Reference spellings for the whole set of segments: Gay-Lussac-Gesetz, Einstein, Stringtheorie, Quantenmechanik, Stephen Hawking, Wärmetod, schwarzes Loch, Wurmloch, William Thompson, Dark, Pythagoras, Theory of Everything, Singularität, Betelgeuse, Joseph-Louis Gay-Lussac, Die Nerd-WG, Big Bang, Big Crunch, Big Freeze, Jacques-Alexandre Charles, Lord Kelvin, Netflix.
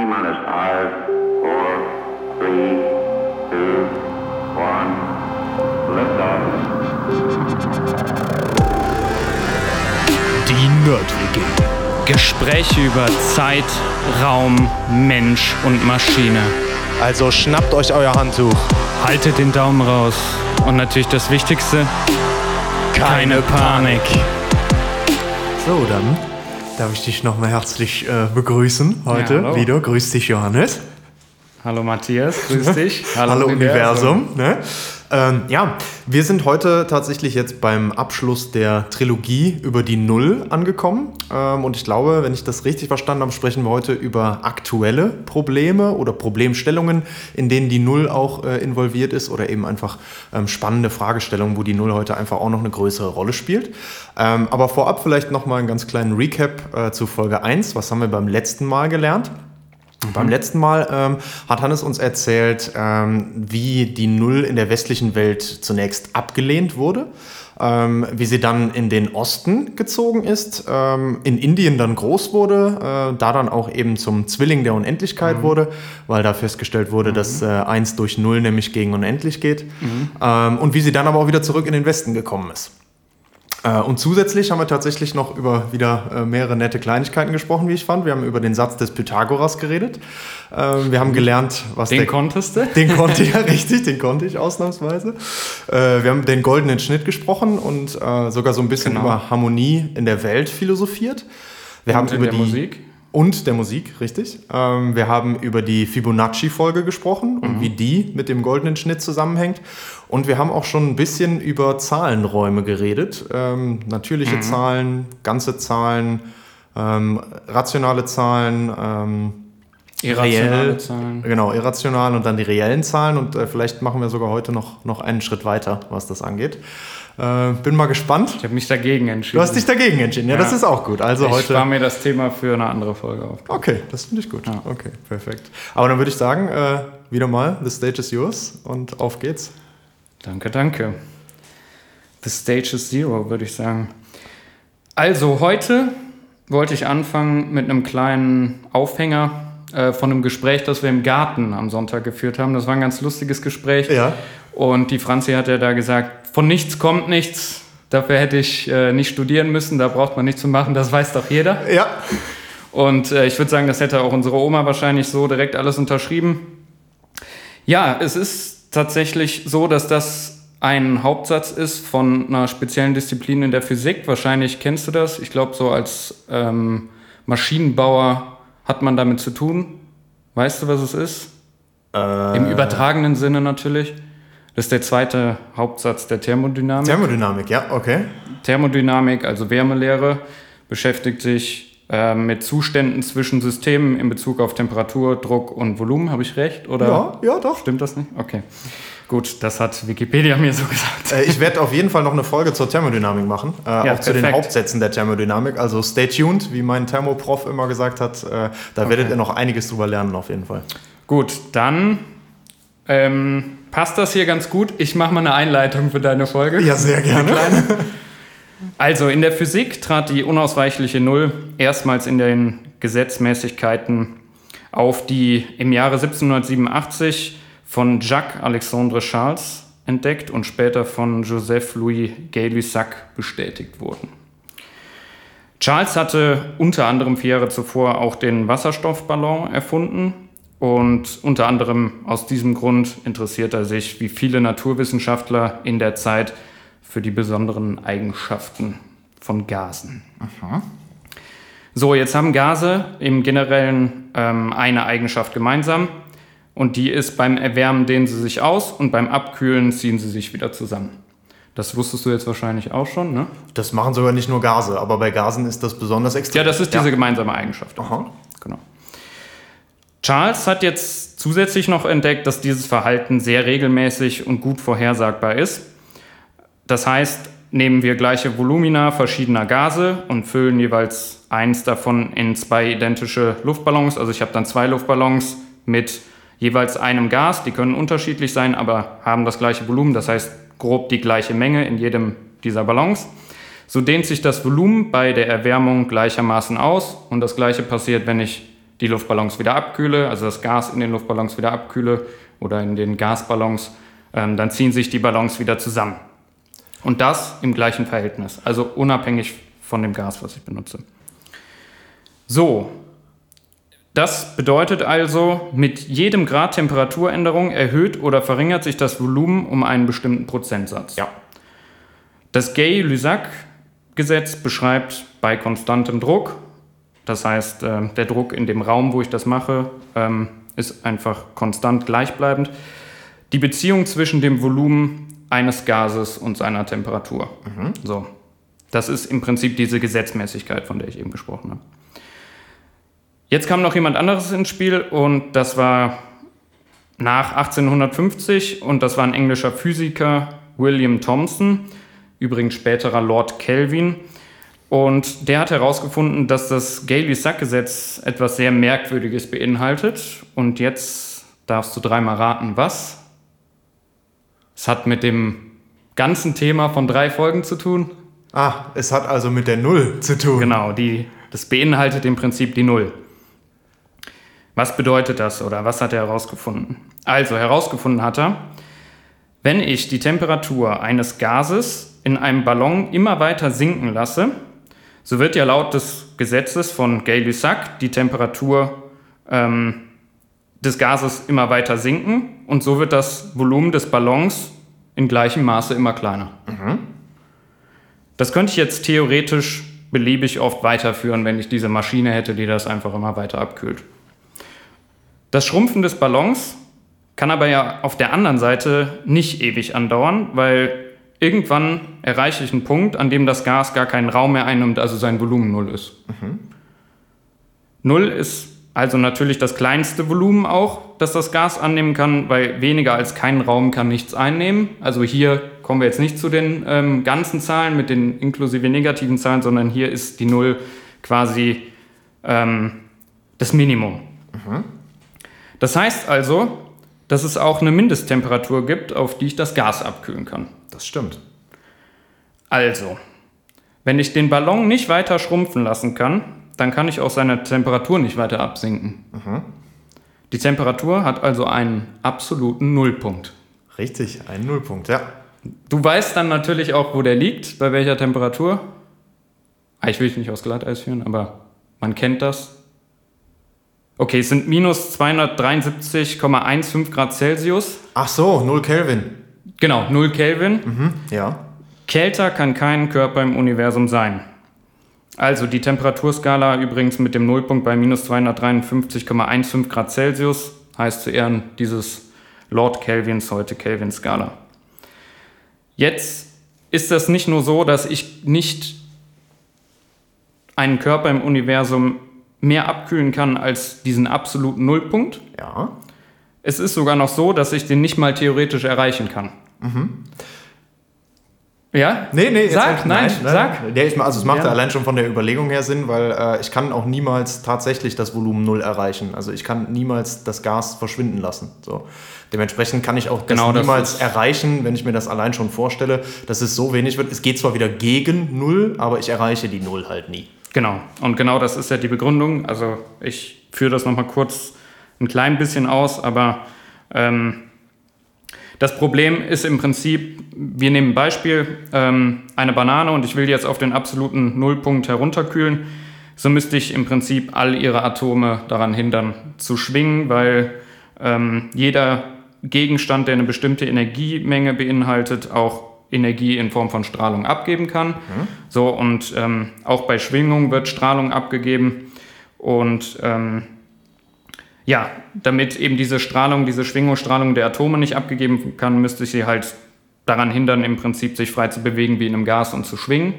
Die Nerd-WG. Gespräche über Zeit, Raum, Mensch und Maschine. Also schnappt euch euer Handtuch. Haltet den Daumen raus. Und natürlich das Wichtigste, keine Panik. So, dann darf ich dich nochmal herzlich begrüßen heute. Ja, hallo. Wieder. Grüß dich, Johannes. Hallo, Matthias. Grüß dich. Hallo, Universum. Ne? Wir sind heute tatsächlich jetzt beim Abschluss der Trilogie über die Null angekommen. Und ich glaube, wenn ich das richtig verstanden habe, sprechen wir heute über aktuelle Probleme oder Problemstellungen, in denen die Null auch involviert ist oder eben einfach spannende Fragestellungen, wo die Null heute einfach auch noch eine größere Rolle spielt. Aber vorab vielleicht nochmal einen ganz kleinen Recap zu Folge 1. Was haben wir beim letzten Mal gelernt? Beim letzten Mal hat Hannes uns erzählt, wie die Null in der westlichen Welt zunächst abgelehnt wurde, wie sie dann in den Osten gezogen ist, in Indien dann groß wurde, da dann auch eben zum Zwilling der Unendlichkeit wurde, weil da festgestellt wurde, dass 1 durch 0 nämlich gegen unendlich geht, und wie sie dann aber auch wieder zurück in den Westen gekommen ist. Und zusätzlich haben wir tatsächlich noch über wieder mehrere nette Kleinigkeiten gesprochen, wie ich fand. Wir haben über den Satz des Pythagoras geredet. Wir haben gelernt, was den konntest du? Den konnte ich, ja, richtig, den konnte ich ausnahmsweise. Wir haben den goldenen Schnitt gesprochen und sogar so ein bisschen über Harmonie in der Welt philosophiert. Wir haben über die Musik. Und der Musik, richtig. Wir haben über die Fibonacci-Folge gesprochen und wie die mit dem goldenen Schnitt zusammenhängt. Und wir haben auch schon ein bisschen über Zahlenräume geredet. Natürliche Zahlen, ganze Zahlen, rationale Zahlen, irrationale Zahlen. Genau, irrational und dann die reellen Zahlen. Und vielleicht machen wir sogar heute noch einen Schritt weiter, was das angeht. Bin mal gespannt. Ich habe mich dagegen entschieden. Du hast dich dagegen entschieden, ja. Das ist auch gut. Also ich spare mir das Thema für eine andere Folge auf. Okay, das finde ich gut. Ja. Okay, perfekt. Aber dann würde ich sagen, wieder mal, the stage is yours und auf geht's. Danke, danke. The stage is zero, würde ich sagen. Also heute wollte ich anfangen mit einem kleinen Aufhänger von einem Gespräch, das wir im Garten am Sonntag geführt haben. Das war ein ganz lustiges Gespräch. Ja. Und die Franzi hat ja da gesagt, von nichts kommt nichts, dafür hätte ich nicht studieren müssen, da braucht man nichts zu machen, das weiß doch jeder. Ja. Und ich würde sagen, das hätte auch unsere Oma wahrscheinlich so direkt alles unterschrieben. Ja, es ist tatsächlich so, dass das ein Hauptsatz ist von einer speziellen Disziplin in der Physik. Wahrscheinlich kennst du das. Ich glaube, so als Maschinenbauer hat man damit zu tun. Weißt du, was es ist? Im übertragenen Sinne natürlich. Das ist der zweite Hauptsatz der Thermodynamik. Thermodynamik, ja, okay. Thermodynamik, also Wärmelehre, beschäftigt sich mit Zuständen zwischen Systemen in Bezug auf Temperatur, Druck und Volumen. Habe ich recht? Oder? Ja, doch. Stimmt das nicht? Okay. Gut, das hat Wikipedia mir so gesagt. Ich werde auf jeden Fall noch eine Folge zur Thermodynamik machen, ja, auch zu den Hauptsätzen der Thermodynamik. Also stay tuned, wie mein Thermoprof immer gesagt hat. Da werdet ihr noch einiges drüber lernen, auf jeden Fall. Gut, dann... passt das hier ganz gut? Ich mache mal eine Einleitung für deine Folge. Ja, sehr gerne. Also, in der Physik trat die unausweichliche Null erstmals in den Gesetzmäßigkeiten auf, die im Jahre 1787 von Jacques-Alexandre Charles entdeckt und später von Joseph-Louis Gay-Lussac bestätigt wurden. Charles hatte unter anderem 4 Jahre zuvor auch den Wasserstoffballon erfunden. Und unter anderem aus diesem Grund interessiert er sich, wie viele Naturwissenschaftler in der Zeit, für die besonderen Eigenschaften von Gasen. Aha. So, jetzt haben Gase im Generellen eine Eigenschaft gemeinsam. Und die ist, beim Erwärmen dehnen sie sich aus und beim Abkühlen ziehen sie sich wieder zusammen. Das wusstest du jetzt wahrscheinlich auch schon, ne? Das machen sogar nicht nur Gase, aber bei Gasen ist das besonders extrem. Ja, das ist diese gemeinsame Eigenschaft. Aha. Genau. Charles hat jetzt zusätzlich noch entdeckt, dass dieses Verhalten sehr regelmäßig und gut vorhersagbar ist. Das heißt, nehmen wir gleiche Volumina verschiedener Gase und füllen jeweils eins davon in 2 identische Luftballons. Also ich habe dann 2 Luftballons mit jeweils einem Gas. Die können unterschiedlich sein, aber haben das gleiche Volumen. Das heißt, grob die gleiche Menge in jedem dieser Ballons. So dehnt sich das Volumen bei der Erwärmung gleichermaßen aus. Und das Gleiche passiert, wenn ich die Luftballons wieder abkühle, also das Gas in den Luftballons wieder abkühle oder in den Gasballons, dann ziehen sich die Ballons wieder zusammen. Und das im gleichen Verhältnis, also unabhängig von dem Gas, was ich benutze. So, das bedeutet also, mit jedem Grad Temperaturänderung erhöht oder verringert sich das Volumen um einen bestimmten Prozentsatz. Ja. Das Gay-Lussac-Gesetz beschreibt bei konstantem Druck, das heißt, der Druck in dem Raum, wo ich das mache, ist einfach konstant gleichbleibend, die Beziehung zwischen dem Volumen eines Gases und seiner Temperatur. Mhm. So. Das ist im Prinzip diese Gesetzmäßigkeit, von der ich eben gesprochen habe. Jetzt kam noch jemand anderes ins Spiel und das war nach 1850 und das war ein englischer Physiker, William Thompson, übrigens späterer Lord Kelvin. Und der hat herausgefunden, dass das Gay-Lussac-Gesetz etwas sehr Merkwürdiges beinhaltet. Und jetzt darfst du dreimal raten, was? Es hat mit dem ganzen Thema von 3 Folgen zu tun. Ah, es hat also mit der 0 zu tun. Genau, das beinhaltet im Prinzip die 0. Was bedeutet das oder was hat er herausgefunden? Also, herausgefunden hat er, wenn ich die Temperatur eines Gases in einem Ballon immer weiter sinken lasse, so wird ja laut des Gesetzes von Gay-Lussac die Temperatur des Gases immer weiter sinken und so wird das Volumen des Ballons in gleichem Maße immer kleiner. Mhm. Das könnte ich jetzt theoretisch beliebig oft weiterführen, wenn ich diese Maschine hätte, die das einfach immer weiter abkühlt. Das Schrumpfen des Ballons kann aber ja auf der anderen Seite nicht ewig andauern, weil irgendwann erreiche ich einen Punkt, an dem das Gas gar keinen Raum mehr einnimmt, also sein Volumen 0 ist. Mhm. 0 ist also natürlich das kleinste Volumen auch, das das Gas annehmen kann, weil weniger als keinen Raum kann nichts einnehmen. Also hier kommen wir jetzt nicht zu den ganzen Zahlen mit den inklusive negativen Zahlen, sondern hier ist die 0 quasi das Minimum. Mhm. Das heißt also, dass es auch eine Mindesttemperatur gibt, auf die ich das Gas abkühlen kann. Das stimmt. Also, wenn ich den Ballon nicht weiter schrumpfen lassen kann, dann kann ich auch seine Temperatur nicht weiter absinken. Mhm. Die Temperatur hat also einen absoluten Nullpunkt. Richtig, einen Nullpunkt, ja. Du weißt dann natürlich auch, wo der liegt, bei welcher Temperatur. Ich will dich nicht aufs Glatteis führen, aber man kennt das. Okay, es sind minus 273,15 Grad Celsius. Ach so, 0 Kelvin. Genau, 0 Kelvin. Mhm, ja. Kälter kann kein Körper im Universum sein. Also die Temperaturskala übrigens mit dem Nullpunkt bei minus 253,15 Grad Celsius heißt zu Ehren dieses Lord Kelvins heute Kelvin-Skala. Jetzt ist das nicht nur so, dass ich nicht einen Körper im Universum mehr abkühlen kann als diesen absoluten Nullpunkt. Ja. Es ist sogar noch so, dass ich den nicht mal theoretisch erreichen kann. Mhm. Ja? Nee, jetzt sag, nein. Ja, es macht ja allein schon von der Überlegung her Sinn, weil ich kann auch niemals tatsächlich das Volumen 0 erreichen. Also ich kann niemals das Gas verschwinden lassen. So. Dementsprechend kann ich auch das niemals erreichen, wenn ich mir das allein schon vorstelle, dass es so wenig wird. Es geht zwar wieder gegen 0, aber ich erreiche die 0 halt nie. Genau. Und genau das ist ja die Begründung. Also ich führe das nochmal kurz ein klein bisschen aus, aber das Problem ist im Prinzip, wir nehmen ein Beispiel, eine Banane und ich will die jetzt auf den absoluten Nullpunkt herunterkühlen. So müsste ich im Prinzip all ihre Atome daran hindern zu schwingen, weil jeder Gegenstand, der eine bestimmte Energiemenge beinhaltet, auch Energie in Form von Strahlung abgeben kann. Mhm. So, und auch bei Schwingung wird Strahlung abgegeben. Und damit eben diese Strahlung, diese Schwingungsstrahlung der Atome nicht abgegeben kann, müsste ich sie halt daran hindern, im Prinzip sich frei zu bewegen wie in einem Gas und zu schwingen.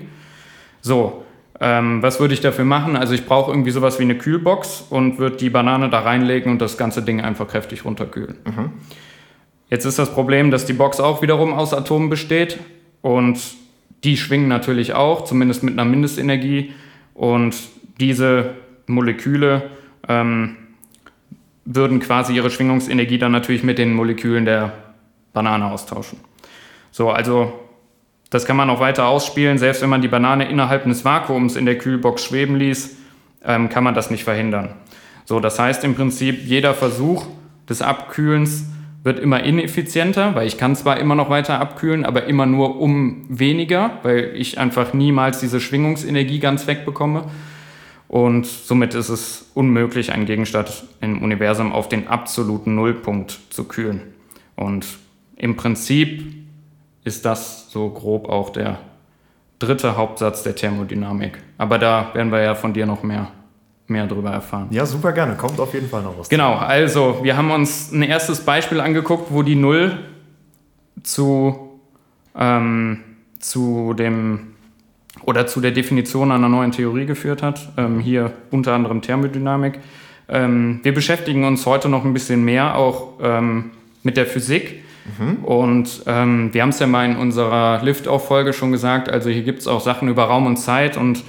So, was würde ich dafür machen? Also ich brauche irgendwie sowas wie eine Kühlbox und würde die Banane da reinlegen und das ganze Ding einfach kräftig runterkühlen. Mhm. Jetzt ist das Problem, dass die Box auch wiederum aus Atomen besteht und die schwingen natürlich auch, zumindest mit einer Mindestenergie. Und diese Moleküle würden quasi ihre Schwingungsenergie dann natürlich mit den Molekülen der Banane austauschen. So, also das kann man auch weiter ausspielen. Selbst wenn man die Banane innerhalb eines Vakuums in der Kühlbox schweben ließ, kann man das nicht verhindern. So, das heißt im Prinzip, jeder Versuch des Abkühlens wird immer ineffizienter, weil ich kann zwar immer noch weiter abkühlen, aber immer nur um weniger, weil ich einfach niemals diese Schwingungsenergie ganz wegbekomme. Und somit ist es unmöglich, einen Gegenstand im Universum auf den absoluten Nullpunkt zu kühlen. Und im Prinzip ist das so grob auch der dritte Hauptsatz der Thermodynamik. Aber da werden wir ja von dir noch mehr darüber erfahren. Ja, super gerne. Kommt auf jeden Fall noch was. Genau, also wir haben uns ein erstes Beispiel angeguckt, wo die Null zu der Definition einer neuen Theorie geführt hat. Hier unter anderem Thermodynamik. Wir beschäftigen uns heute noch ein bisschen mehr auch mit der Physik. Mhm. Und wir haben es ja mal in unserer Lift-Off-Folge schon gesagt, also hier gibt es auch Sachen über Raum und Zeit und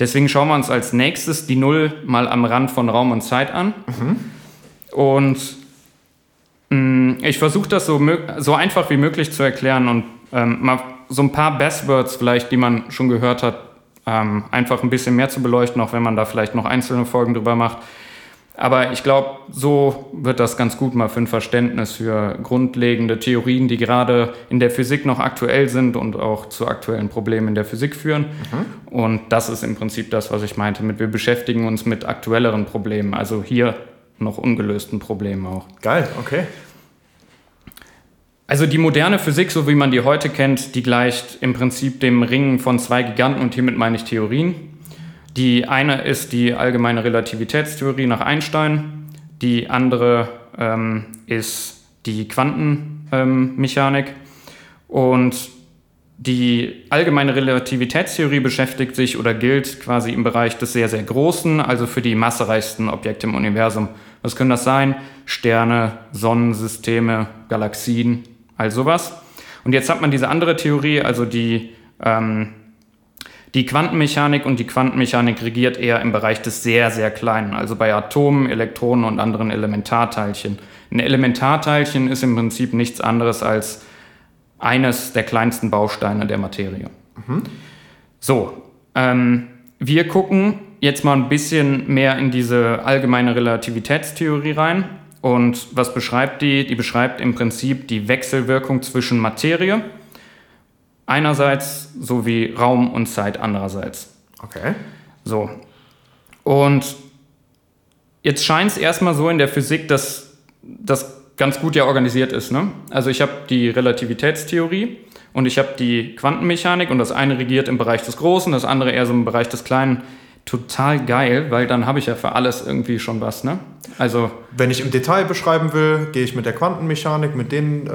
deswegen schauen wir uns als nächstes die Null mal am Rand von Raum und Zeit an. Mhm. Und ich versuche das so einfach wie möglich zu erklären und mal so ein paar Buzzwords vielleicht, die man schon gehört hat, einfach ein bisschen mehr zu beleuchten, auch wenn man da vielleicht noch einzelne Folgen drüber macht. Aber ich glaube, so wird das ganz gut mal für ein Verständnis für grundlegende Theorien, die gerade in der Physik noch aktuell sind und auch zu aktuellen Problemen in der Physik führen. Mhm. Und das ist im Prinzip das, was ich meinte mit, wir beschäftigen uns mit aktuelleren Problemen, also hier noch ungelösten Problemen auch. Geil, okay. Also die moderne Physik, so wie man die heute kennt, die gleicht im Prinzip dem Ringen von zwei Giganten, und hiermit meine ich Theorien. Die eine ist die allgemeine Relativitätstheorie nach Einstein, die andere ist die Quantenmechanik. Und die allgemeine Relativitätstheorie beschäftigt sich oder gilt quasi im Bereich des sehr, sehr Großen, also für die massereichsten Objekte im Universum. Was können das sein? Sterne, Sonnensysteme, Galaxien, all sowas. Und jetzt hat man diese andere Theorie, also die Quantenmechanik, und die Quantenmechanik regiert eher im Bereich des sehr, sehr Kleinen, also bei Atomen, Elektronen und anderen Elementarteilchen. Ein Elementarteilchen ist im Prinzip nichts anderes als eines der kleinsten Bausteine der Materie. Mhm. So, wir gucken jetzt mal ein bisschen mehr in diese allgemeine Relativitätstheorie rein. Und was beschreibt die? Die beschreibt im Prinzip die Wechselwirkung zwischen Materie einerseits sowie Raum und Zeit andererseits. Okay. So. Und jetzt scheint es erstmal so in der Physik, dass das ganz gut ja organisiert ist, ne? Also ich habe die Relativitätstheorie und ich habe die Quantenmechanik, und das eine regiert im Bereich des Großen, das andere eher so im Bereich des Kleinen. Total geil, weil dann habe ich ja für alles irgendwie schon was, ne? Also wenn ich im Detail beschreiben will, gehe ich mit der Quantenmechanik, mit den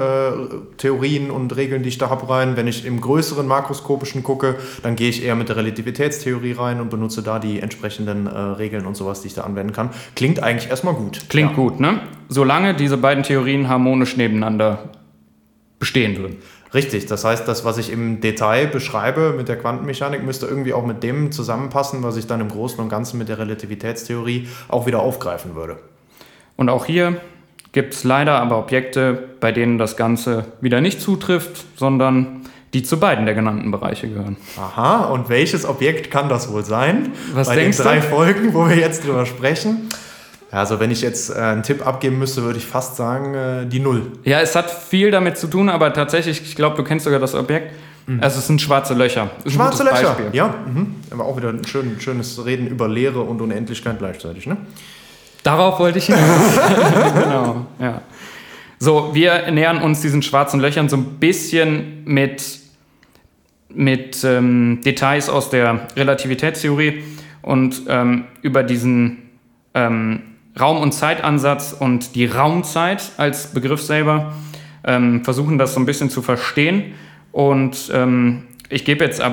Theorien und Regeln, die ich da habe, rein. Wenn ich im größeren makroskopischen gucke, dann gehe ich eher mit der Relativitätstheorie rein und benutze da die entsprechenden Regeln und sowas, die ich da anwenden kann. Klingt eigentlich erstmal gut. Klingt gut, ne? Solange diese beiden Theorien harmonisch nebeneinander bestehen würden. Richtig, das heißt, das, was ich im Detail beschreibe mit der Quantenmechanik, müsste irgendwie auch mit dem zusammenpassen, was ich dann im Großen und Ganzen mit der Relativitätstheorie auch wieder aufgreifen würde. Und auch hier gibt es leider aber Objekte, bei denen das Ganze wieder nicht zutrifft, sondern die zu beiden der genannten Bereiche gehören. Aha, und welches Objekt kann das wohl sein? Was denkst du? Bei den drei Folgen, wo wir jetzt drüber sprechen. Also wenn ich jetzt einen Tipp abgeben müsste, würde ich fast sagen, die Null. Ja, es hat viel damit zu tun, aber tatsächlich, ich glaube, du kennst sogar das Objekt. Mhm. Also es sind schwarze Löcher. Schwarze Löcher, Beispiel. Ja. Mhm. Aber auch wieder ein schönes Reden über Leere und Unendlichkeit gleichzeitig, ne? Darauf wollte ich hinaus. Genau, ja. So, wir nähern uns diesen schwarzen Löchern so ein bisschen mit Details aus der Relativitätstheorie und über diesen Raum- und Zeitansatz und die Raumzeit als Begriff selber, versuchen das so ein bisschen zu verstehen. Und ich gebe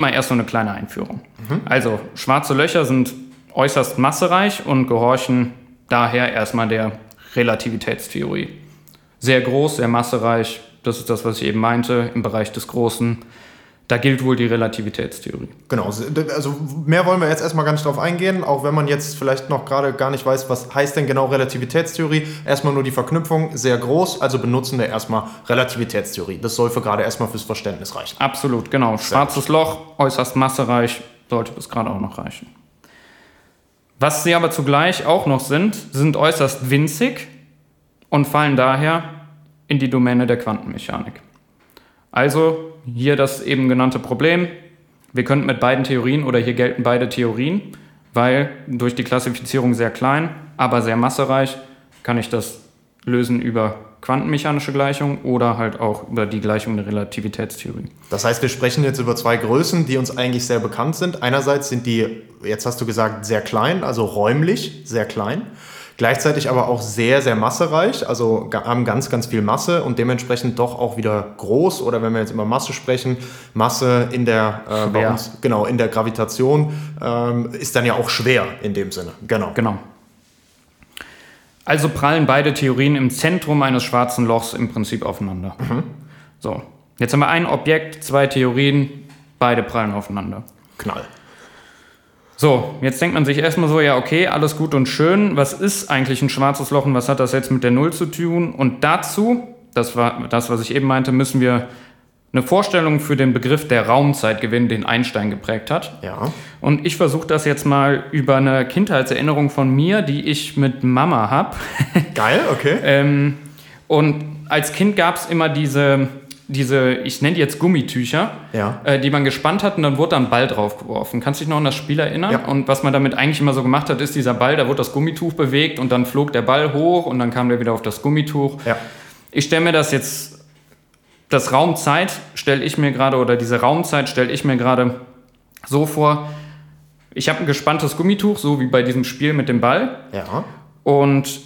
mal erst so eine kleine Einführung. Mhm. Also schwarze Löcher sind äußerst massereich und gehorchen daher erstmal der Relativitätstheorie. Sehr groß, sehr massereich, das ist das, was ich eben meinte, im Bereich des Großen. Da gilt wohl die Relativitätstheorie. Genau, also mehr wollen wir jetzt erstmal gar nicht drauf eingehen, auch wenn man jetzt vielleicht noch gerade gar nicht weiß, was heißt denn genau Relativitätstheorie. Erstmal nur die Verknüpfung, sehr groß, also benutzen wir erstmal Relativitätstheorie. Das soll für gerade erstmal fürs Verständnis reichen. Absolut, genau. Schwarzes Loch, äußerst massereich, sollte bis gerade auch noch reichen. Was sie aber zugleich auch noch sind, sind äußerst winzig und fallen daher in die Domäne der Quantenmechanik. Also hier das eben genannte Problem, wir könnten mit beiden Theorien, oder hier gelten beide Theorien, weil durch die Klassifizierung sehr klein, aber sehr massereich, kann ich das lösen über quantenmechanische Gleichungen oder halt auch über die Gleichung der Relativitätstheorie. Das heißt, wir sprechen jetzt über zwei Größen, die uns eigentlich sehr bekannt sind. Einerseits sind die, jetzt hast du gesagt, sehr klein, also räumlich sehr klein, gleichzeitig aber auch sehr, sehr massereich, also haben ganz, ganz viel Masse und dementsprechend doch auch wieder groß, oder wenn wir jetzt über Masse sprechen, Masse in der, in der Gravitation ist dann ja auch schwer in dem Sinne. Genau. Also prallen beide Theorien im Zentrum eines schwarzen Lochs im Prinzip aufeinander. Mhm. So, jetzt haben wir ein Objekt, zwei Theorien, beide prallen aufeinander. Knall. So, jetzt denkt man sich erstmal so, ja okay, alles gut und schön, was ist eigentlich ein schwarzes Loch und was hat das jetzt mit der Null zu tun? Und dazu, das war das, was ich eben meinte, müssen wir eine Vorstellung für den Begriff der Raumzeit gewinnen, den Einstein geprägt hat. Ja. Und ich versuche das jetzt mal über eine Kindheitserinnerung von mir, die ich mit Mama habe. Geil, okay. Und als Kind gab es immer diese, ich nenne die jetzt Gummitücher, die man gespannt hat und dann wurde da ein Ball draufgeworfen. Kannst du dich noch an das Spiel erinnern? Ja. Und was man damit eigentlich immer so gemacht hat, ist dieser Ball, da wurde das Gummituch bewegt und dann flog der Ball hoch und dann kam der wieder auf das Gummituch. Ja. Ich stelle mir das jetzt... Diese Raumzeit stelle ich mir gerade so vor, ich habe ein gespanntes Gummituch, so wie bei diesem Spiel mit dem Ball. Ja. Und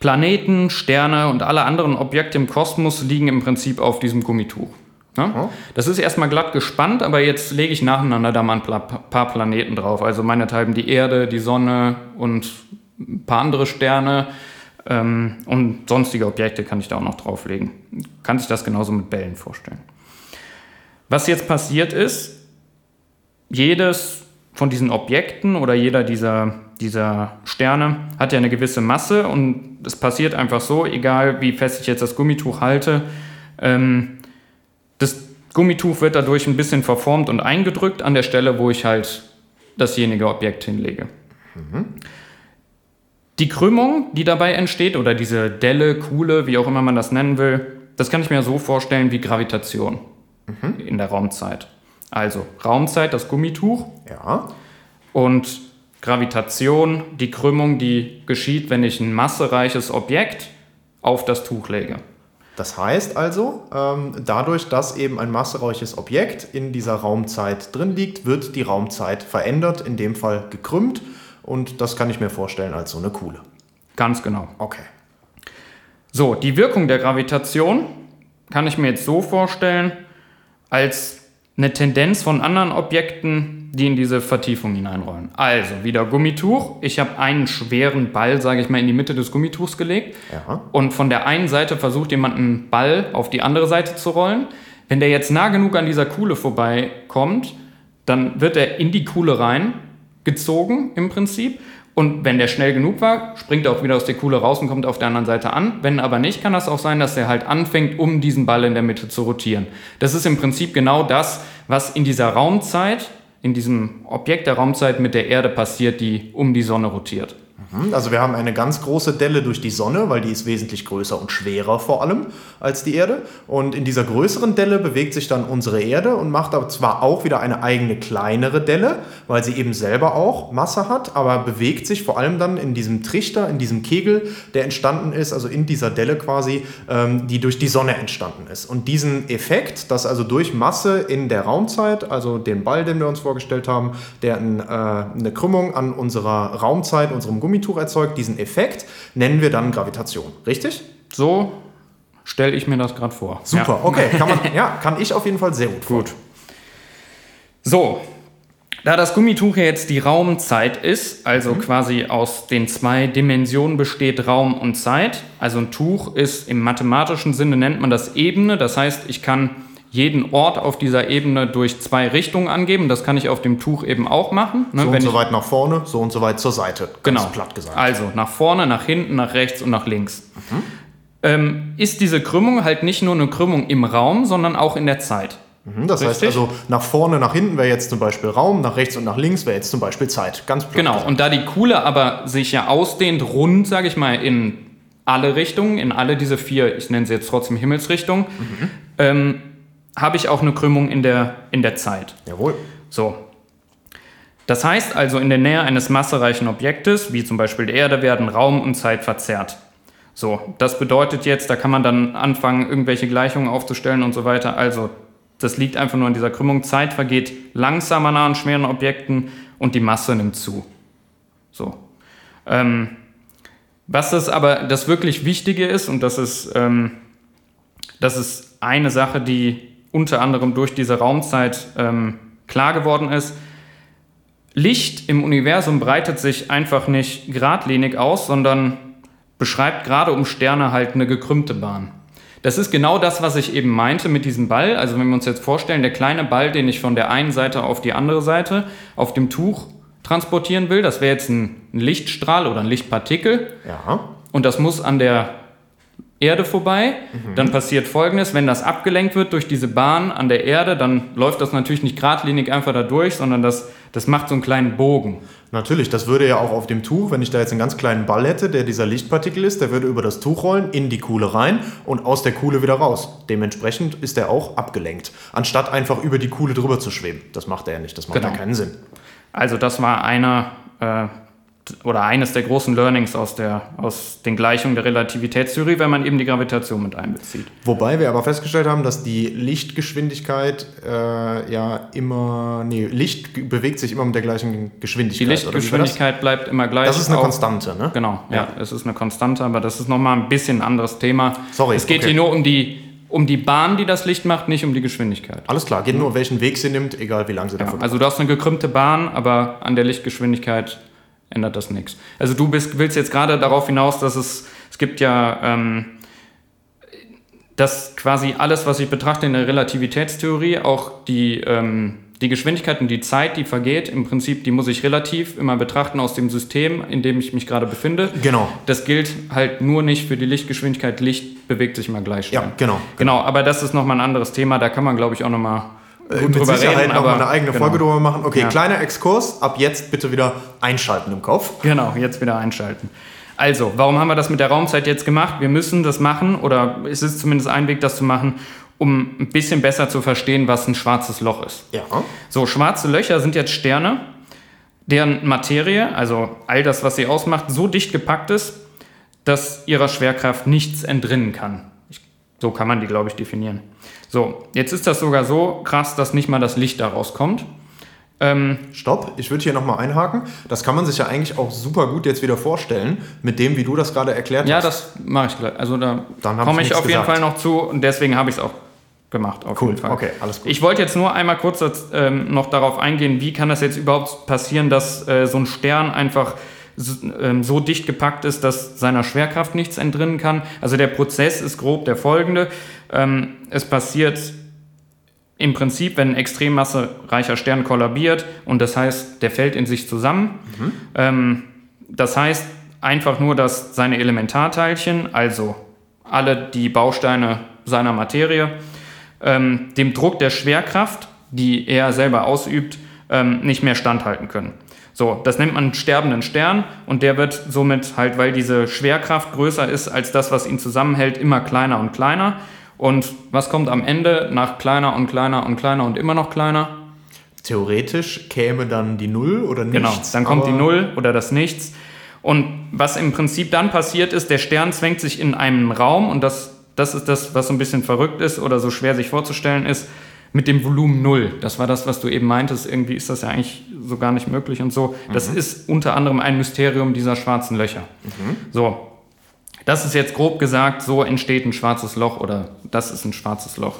Planeten, Sterne und alle anderen Objekte im Kosmos liegen im Prinzip auf diesem Gummituch. Ja? Mhm. Das ist erstmal glatt gespannt, aber jetzt lege ich nacheinander da mal ein paar Planeten drauf. Also meinethalben die Erde, die Sonne und ein paar andere Sterne. Und sonstige Objekte kann ich da auch noch drauflegen. Kann sich das genauso mit Bällen vorstellen. Was jetzt passiert ist, jedes von diesen Objekten oder jeder dieser Sterne hat ja eine gewisse Masse und es passiert einfach so, egal wie fest ich jetzt das Gummituch halte, das Gummituch wird dadurch ein bisschen verformt und eingedrückt an der Stelle, wo ich halt dasjenige Objekt hinlege. Mhm. Die Krümmung, die dabei entsteht, oder diese Delle, Kuhle, wie auch immer man das nennen will, das kann ich mir so vorstellen wie Gravitation in der Raumzeit. Also Raumzeit, das Gummituch, und Gravitation, die Krümmung, die geschieht, wenn ich ein massereiches Objekt auf das Tuch lege. Das heißt also, dadurch, dass eben ein massereiches Objekt in dieser Raumzeit drin liegt, wird die Raumzeit verändert, in dem Fall gekrümmt. Und das kann ich mir vorstellen als so eine Kuhle. Ganz genau. Okay. So, die Wirkung der Gravitation kann ich mir jetzt so vorstellen, als eine Tendenz von anderen Objekten, die in diese Vertiefung hineinrollen. Also, wieder Gummituch. Ich habe einen schweren Ball, sage ich mal, in die Mitte des Gummituchs gelegt. Ja. Und von der einen Seite versucht jemand einen Ball auf die andere Seite zu rollen. Wenn der jetzt nah genug an dieser Kuhle vorbeikommt, dann wird er in die Kuhle rein gezogen im Prinzip, und wenn der schnell genug war, springt er auch wieder aus der Kuhle raus und kommt auf der anderen Seite an. Wenn aber nicht, kann das auch sein, dass er halt anfängt, um diesen Ball in der Mitte zu rotieren. Das ist im Prinzip genau das, was in dieser Raumzeit, in diesem Objekt der Raumzeit mit der Erde passiert, die um die Sonne rotiert. Also wir haben eine ganz große Delle durch die Sonne, weil die ist wesentlich größer und schwerer vor allem als die Erde. Und in dieser größeren Delle bewegt sich dann unsere Erde und macht aber zwar auch wieder eine eigene kleinere Delle, weil sie eben selber auch Masse hat, aber bewegt sich vor allem dann in diesem Trichter, in diesem Kegel, der entstanden ist, also in dieser Delle quasi, die durch die Sonne entstanden ist. Und diesen Effekt, dass also durch Masse in der Raumzeit, also den Ball, den wir uns vorgestellt haben, der eine Krümmung an unserer Raumzeit, unserem Gummi erzeugt, diesen Effekt nennen wir dann Gravitation, richtig? So stelle ich mir das gerade vor. Super, ja. Okay, kann ich auf jeden Fall sehr gut. So, da das Gummituch ja jetzt die Raumzeit ist, also quasi aus den zwei Dimensionen besteht, Raum und Zeit, also ein Tuch ist im mathematischen Sinne, nennt man das Ebene, das heißt, ich kann jeden Ort auf dieser Ebene durch zwei Richtungen angeben. Das kann ich auf dem Tuch eben auch machen. Ne? So und so weit nach vorne, so und so weit zur Seite. Ganz platt gesagt. Also nach vorne, nach hinten, nach rechts und nach links. Ist diese Krümmung halt nicht nur eine Krümmung im Raum, sondern auch in der Zeit. Das Richtig. Heißt also, nach vorne, nach hinten wäre jetzt zum Beispiel Raum, nach rechts und nach links wäre jetzt zum Beispiel Zeit. Ganz blöd Genau, gesagt. Und da die Kuhle aber sich ja ausdehnt, rund, sage ich mal, in alle Richtungen, in alle diese vier, ich nenne sie jetzt trotzdem Himmelsrichtungen, habe ich auch eine Krümmung in der Zeit. Jawohl. So. Das heißt also, in der Nähe eines massereichen Objektes, wie zum Beispiel der Erde, werden Raum und Zeit verzerrt. So, das bedeutet jetzt, da kann man dann anfangen, irgendwelche Gleichungen aufzustellen und so weiter, also das liegt einfach nur an dieser Krümmung. Zeit vergeht langsamer nah an schweren Objekten und die Masse nimmt zu. So. Was das aber das wirklich Wichtige ist, und das ist eine Sache, die unter anderem durch diese Raumzeit klar geworden ist, Licht im Universum breitet sich einfach nicht geradlinig aus, sondern beschreibt gerade um Sterne halt eine gekrümmte Bahn. Das ist genau das, was ich eben meinte mit diesem Ball. Also wenn wir uns jetzt vorstellen, der kleine Ball, den ich von der einen Seite auf die andere Seite auf dem Tuch transportieren will, das wäre jetzt ein Lichtstrahl oder ein Lichtpartikel. Ja. Und das muss an der Erde vorbei. Mhm. Dann passiert Folgendes, wenn das abgelenkt wird durch diese Bahn an der Erde, dann läuft das natürlich nicht geradlinig einfach da durch, sondern das macht so einen kleinen Bogen. Natürlich, das würde ja auch auf dem Tuch, wenn ich da jetzt einen ganz kleinen Ball hätte, der dieser Lichtpartikel ist, der würde über das Tuch rollen, in die Kuhle rein und aus der Kuhle wieder raus. Dementsprechend ist er auch abgelenkt, anstatt einfach über die Kuhle drüber zu schweben. Das macht er ja nicht, das macht ja keinen Sinn. Also das war eines der großen Learnings aus den Gleichungen der Relativitätstheorie, wenn man eben die Gravitation mit einbezieht. Wobei wir aber festgestellt haben, dass die Lichtgeschwindigkeit Licht bewegt sich immer mit der gleichen Geschwindigkeit. Die Lichtgeschwindigkeit bleibt immer gleich. Das ist eine Konstante, ne? Genau, ja, es ist eine Konstante, aber das ist nochmal ein bisschen ein anderes Thema. Sorry, es geht hier nur um die Bahn, die das Licht macht, nicht um die Geschwindigkeit. Alles klar, geht nur um welchen Weg sie nimmt, egal wie lang sie davon Also du hast eine gekrümmte Bahn, aber an der Lichtgeschwindigkeit ändert das nichts. Also du willst jetzt gerade darauf hinaus, dass es gibt ja, dass quasi alles, was ich betrachte in der Relativitätstheorie, auch die Geschwindigkeit und die Zeit, die vergeht, im Prinzip, die muss ich relativ immer betrachten aus dem System, in dem ich mich gerade befinde. Genau. Das gilt halt nur nicht für die Lichtgeschwindigkeit. Licht bewegt sich immer gleich schnell. Ja, genau. Aber das ist nochmal ein anderes Thema. Da kann man, glaube ich, auch nochmal mit Sicherheit nochmal eine eigene Folge drüber machen. Okay, ja. Kleiner Exkurs, ab jetzt bitte wieder einschalten im Kopf. Genau, jetzt wieder einschalten. Also, warum haben wir das mit der Raumzeit jetzt gemacht? Wir müssen das machen, oder es ist zumindest ein Weg, das zu machen, um ein bisschen besser zu verstehen, was ein schwarzes Loch ist. Ja. So, schwarze Löcher sind jetzt Sterne, deren Materie, also all das, was sie ausmacht, so dicht gepackt ist, dass ihrer Schwerkraft nichts entrinnen kann. So kann man die, glaube ich, definieren. So, jetzt ist das sogar so krass, dass nicht mal das Licht daraus kommt. Stopp, ich würde hier nochmal einhaken. Das kann man sich ja eigentlich auch super gut jetzt wieder vorstellen, mit dem, wie du das gerade erklärt hast. Ja, das mache ich gleich. Also da komme ich auf jeden Fall noch zu und deswegen habe ich es auch gemacht. Cool, okay, alles gut. Ich wollte jetzt nur einmal kurz noch darauf eingehen, wie kann das jetzt überhaupt passieren, dass so ein Stern einfach so dicht gepackt ist, dass seiner Schwerkraft nichts entrinnen kann. Also der Prozess ist grob der folgende. Es passiert im Prinzip, wenn ein extrem massereicher Stern kollabiert, und das heißt, der fällt in sich zusammen. Mhm. Das heißt einfach nur, dass seine Elementarteilchen, also alle die Bausteine seiner Materie, dem Druck der Schwerkraft, die er selber ausübt, nicht mehr standhalten können. So, das nennt man einen sterbenden Stern, und der wird somit halt, weil diese Schwerkraft größer ist als das, was ihn zusammenhält, immer kleiner und kleiner. Und was kommt am Ende nach kleiner und kleiner und kleiner und immer noch kleiner? Theoretisch käme dann die Null oder nichts. Genau, dann kommt die Null oder das Nichts. Und was im Prinzip dann passiert ist, der Stern zwängt sich in einen Raum, und das ist das, was so ein bisschen verrückt ist oder so schwer sich vorzustellen ist, mit dem Volumen 0. Das war das, was du eben meintest. Irgendwie ist das ja eigentlich so gar nicht möglich und so. Das ist unter anderem ein Mysterium dieser schwarzen Löcher. Mhm. So, das ist jetzt grob gesagt, so entsteht ein schwarzes Loch, oder das ist ein schwarzes Loch.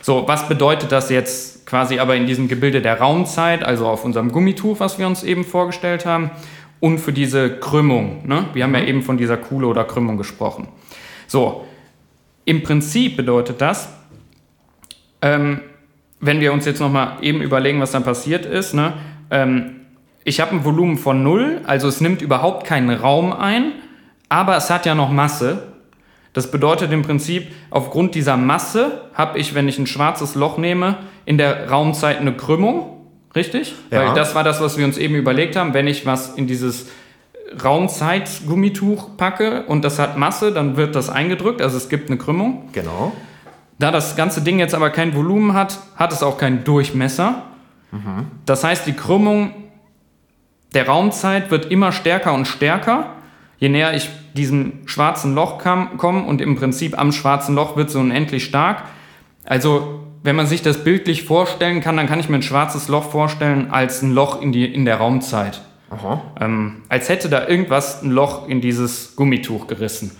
So, was bedeutet das jetzt quasi aber in diesem Gebilde der Raumzeit, also auf unserem Gummituch, was wir uns eben vorgestellt haben, und für diese Krümmung, ne? Wir haben ja eben von dieser Kuhle oder Krümmung gesprochen. So, im Prinzip bedeutet das, wenn wir uns jetzt nochmal eben überlegen, was dann passiert ist, ne? Ich habe ein Volumen von 0, also es nimmt überhaupt keinen Raum ein, aber es hat ja noch Masse. Das bedeutet im Prinzip, aufgrund dieser Masse habe ich, wenn ich ein schwarzes Loch nehme, in der Raumzeit eine Krümmung, richtig? Ja. Weil das war das, was wir uns eben überlegt haben. Wenn ich was in dieses Raumzeitgummituch packe und das hat Masse, dann wird das eingedrückt, also es gibt eine Krümmung. Genau. Da das ganze Ding jetzt aber kein Volumen hat, hat es auch keinen Durchmesser. Mhm. Das heißt, die Krümmung der Raumzeit wird immer stärker und stärker, je näher ich diesem schwarzen Loch komme, und im Prinzip am schwarzen Loch wird es unendlich stark. Also wenn man sich das bildlich vorstellen kann, dann kann ich mir ein schwarzes Loch vorstellen als ein Loch in der Raumzeit. Aha. Als hätte da irgendwas ein Loch in dieses Gummituch gerissen.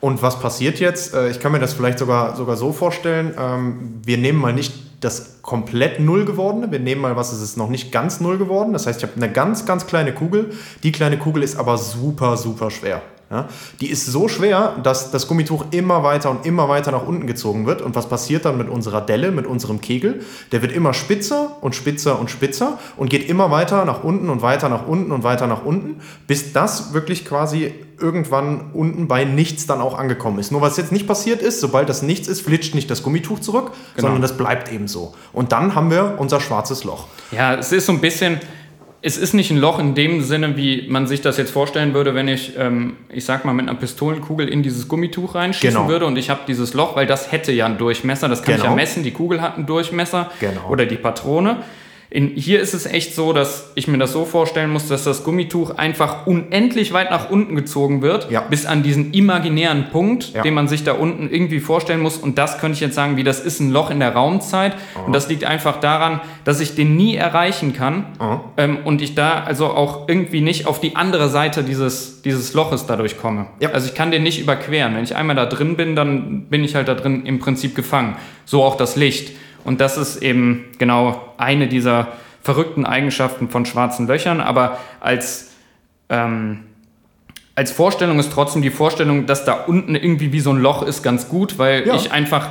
Und was passiert jetzt? Ich kann mir das vielleicht sogar so vorstellen, wir nehmen mal nicht das komplett Null gewordene, wir nehmen mal, was ist es, noch nicht ganz Null geworden. Das heißt, ich habe eine ganz, ganz kleine Kugel. Die kleine Kugel ist aber super, super schwer. Ja? Die ist so schwer, dass das Gummituch immer weiter und immer weiter nach unten gezogen wird. Und was passiert dann mit unserer Delle, mit unserem Kegel? Der wird immer spitzer und spitzer und spitzer und geht immer weiter nach unten und weiter nach unten und weiter nach unten, bis das wirklich quasi irgendwann unten bei nichts dann auch angekommen ist. Nur was jetzt nicht passiert ist, sobald das nichts ist, flitscht nicht das Gummituch zurück, genau, sondern das bleibt eben so. Und dann haben wir unser schwarzes Loch. Ja, es ist so ein bisschen, es ist nicht ein Loch in dem Sinne, wie man sich das jetzt vorstellen würde, wenn ich, ich sag mal, mit einer Pistolenkugel in dieses Gummituch reinschießen, genau, würde und ich habe dieses Loch, weil das hätte ja einen Durchmesser, das kann, genau, ich ja messen, die Kugel hat einen Durchmesser, genau, oder die Patrone. Hier ist es echt so, dass ich mir das so vorstellen muss, dass das Gummituch einfach unendlich weit nach unten gezogen wird, ja, bis an diesen imaginären Punkt, ja, den man sich da unten irgendwie vorstellen muss. Und das könnte ich jetzt sagen, wie das ist ein Loch in der Raumzeit. Oh. Und das liegt einfach daran, dass ich den nie erreichen kann, oh, und ich da also auch irgendwie nicht auf die andere Seite dieses Loches dadurch komme. Ja. Also ich kann den nicht überqueren. Wenn ich einmal da drin bin, dann bin ich halt da drin im Prinzip gefangen. So auch das Licht. Und das ist eben genau eine dieser verrückten Eigenschaften von schwarzen Löchern. Aber als Vorstellung ist trotzdem die Vorstellung, dass da unten irgendwie wie so ein Loch ist, ganz gut, weil, ja, ich einfach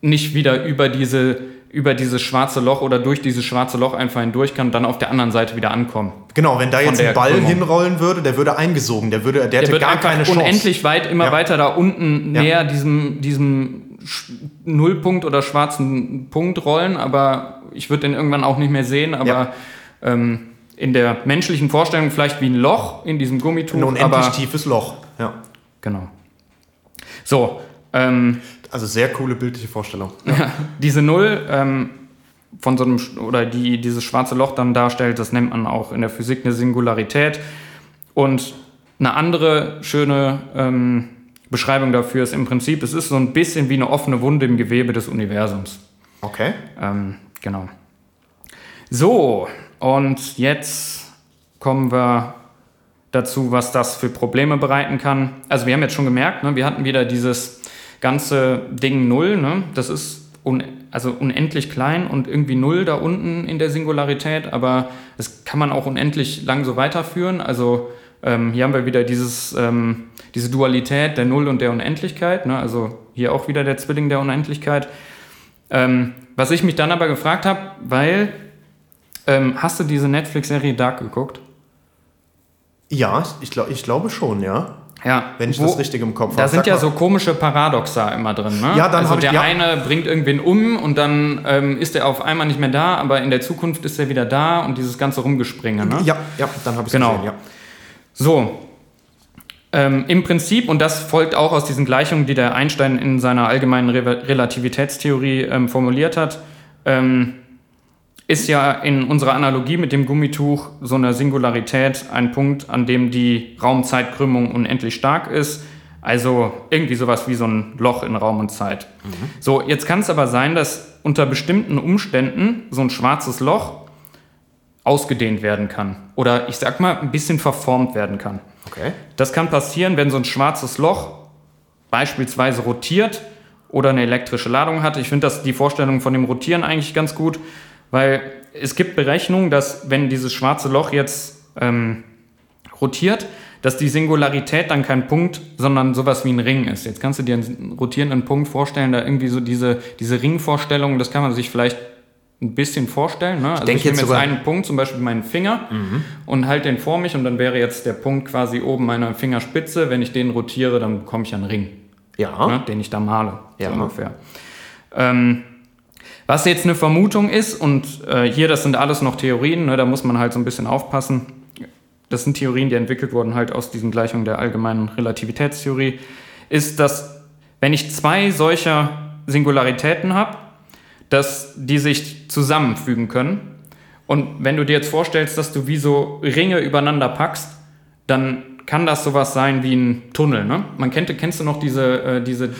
nicht wieder über dieses schwarze Loch oder durch dieses schwarze Loch einfach hindurch kann und dann auf der anderen Seite wieder ankommen. Genau, wenn da jetzt ein Ball hinrollen würde, der würde eingesogen, der hätte gar keine Chance. Unendlich weit immer, ja, weiter da unten näher, ja, diesem Nullpunkt oder schwarzen Punkt rollen, aber ich würde den irgendwann auch nicht mehr sehen, aber ja, in der menschlichen Vorstellung vielleicht wie ein Loch in diesem Gummituch. Ein unendlich tiefes Loch, ja. Genau. So. Also sehr coole bildliche Vorstellung. Ja. Diese Null von so einem, oder dieses schwarze Loch dann darstellt, das nennt man auch in der Physik eine Singularität. Und eine andere schöne Beschreibung dafür ist im Prinzip, es ist so ein bisschen wie eine offene Wunde im Gewebe des Universums. Okay. Genau. So, und jetzt kommen wir dazu, was das für Probleme bereiten kann. Also wir haben jetzt schon gemerkt, ne, wir hatten wieder dieses ganze Ding Null, ne? Das ist unendlich klein und irgendwie Null da unten in der Singularität, aber das kann man auch unendlich lang so weiterführen, also hier haben wir wieder diese Dualität der Null und der Unendlichkeit, ne? Also hier auch wieder der Zwilling der Unendlichkeit. Was ich mich dann aber gefragt habe, weil, hast du diese Netflix-Serie Dark geguckt? Ja, ich glaube schon, ja. Ja, wenn ich das richtig im Kopf habe. Da sind ja so komische Paradoxa immer drin, ne? Ja, dann also der eine bringt irgendwen um und dann ist er auf einmal nicht mehr da, aber in der Zukunft ist er wieder da und dieses ganze Rumgespringe, ne? Ja, dann habe ich es gesehen, ja. So, im Prinzip, und das folgt auch aus diesen Gleichungen, die der Einstein in seiner allgemeinen Relativitätstheorie formuliert hat, ist ja in unserer Analogie mit dem Gummituch so eine Singularität ein Punkt, an dem die Raumzeitkrümmung unendlich stark ist. Also irgendwie sowas wie so ein Loch in Raum und Zeit. Mhm. So, jetzt kann es aber sein, dass unter bestimmten Umständen so ein schwarzes Loch ausgedehnt werden kann oder, ich sag mal, ein bisschen verformt werden kann. Okay. Das kann passieren, wenn so ein schwarzes Loch beispielsweise rotiert oder eine elektrische Ladung hat. Ich finde die Vorstellung von dem Rotieren eigentlich ganz gut, weil es gibt Berechnungen, dass wenn dieses schwarze Loch jetzt rotiert, dass die Singularität dann kein Punkt, sondern sowas wie ein Ring ist. Jetzt kannst du dir einen rotierenden Punkt vorstellen, da irgendwie so diese Ringvorstellung, das kann man sich vielleicht ein bisschen vorstellen, ne? Also ich nehme jetzt einen Punkt, zum Beispiel meinen Finger, und halte den vor mich und dann wäre jetzt der Punkt quasi oben meiner Fingerspitze. Wenn ich den rotiere, dann bekomme ich einen Ring. ja, ne, den ich da male, ja, so ungefähr. Was jetzt eine Vermutung ist, und hier, das sind alles noch Theorien, ne, da muss man halt so ein bisschen aufpassen. Das sind Theorien, die entwickelt wurden halt aus diesen Gleichungen der allgemeinen Relativitätstheorie, ist, dass wenn ich zwei solcher Singularitäten habe, dass die sich zusammenfügen können. Und wenn du dir jetzt vorstellst, dass du wie so Ringe übereinander packst, dann kann das sowas sein wie ein Tunnel, ne? Man kennst du noch diese ja, diese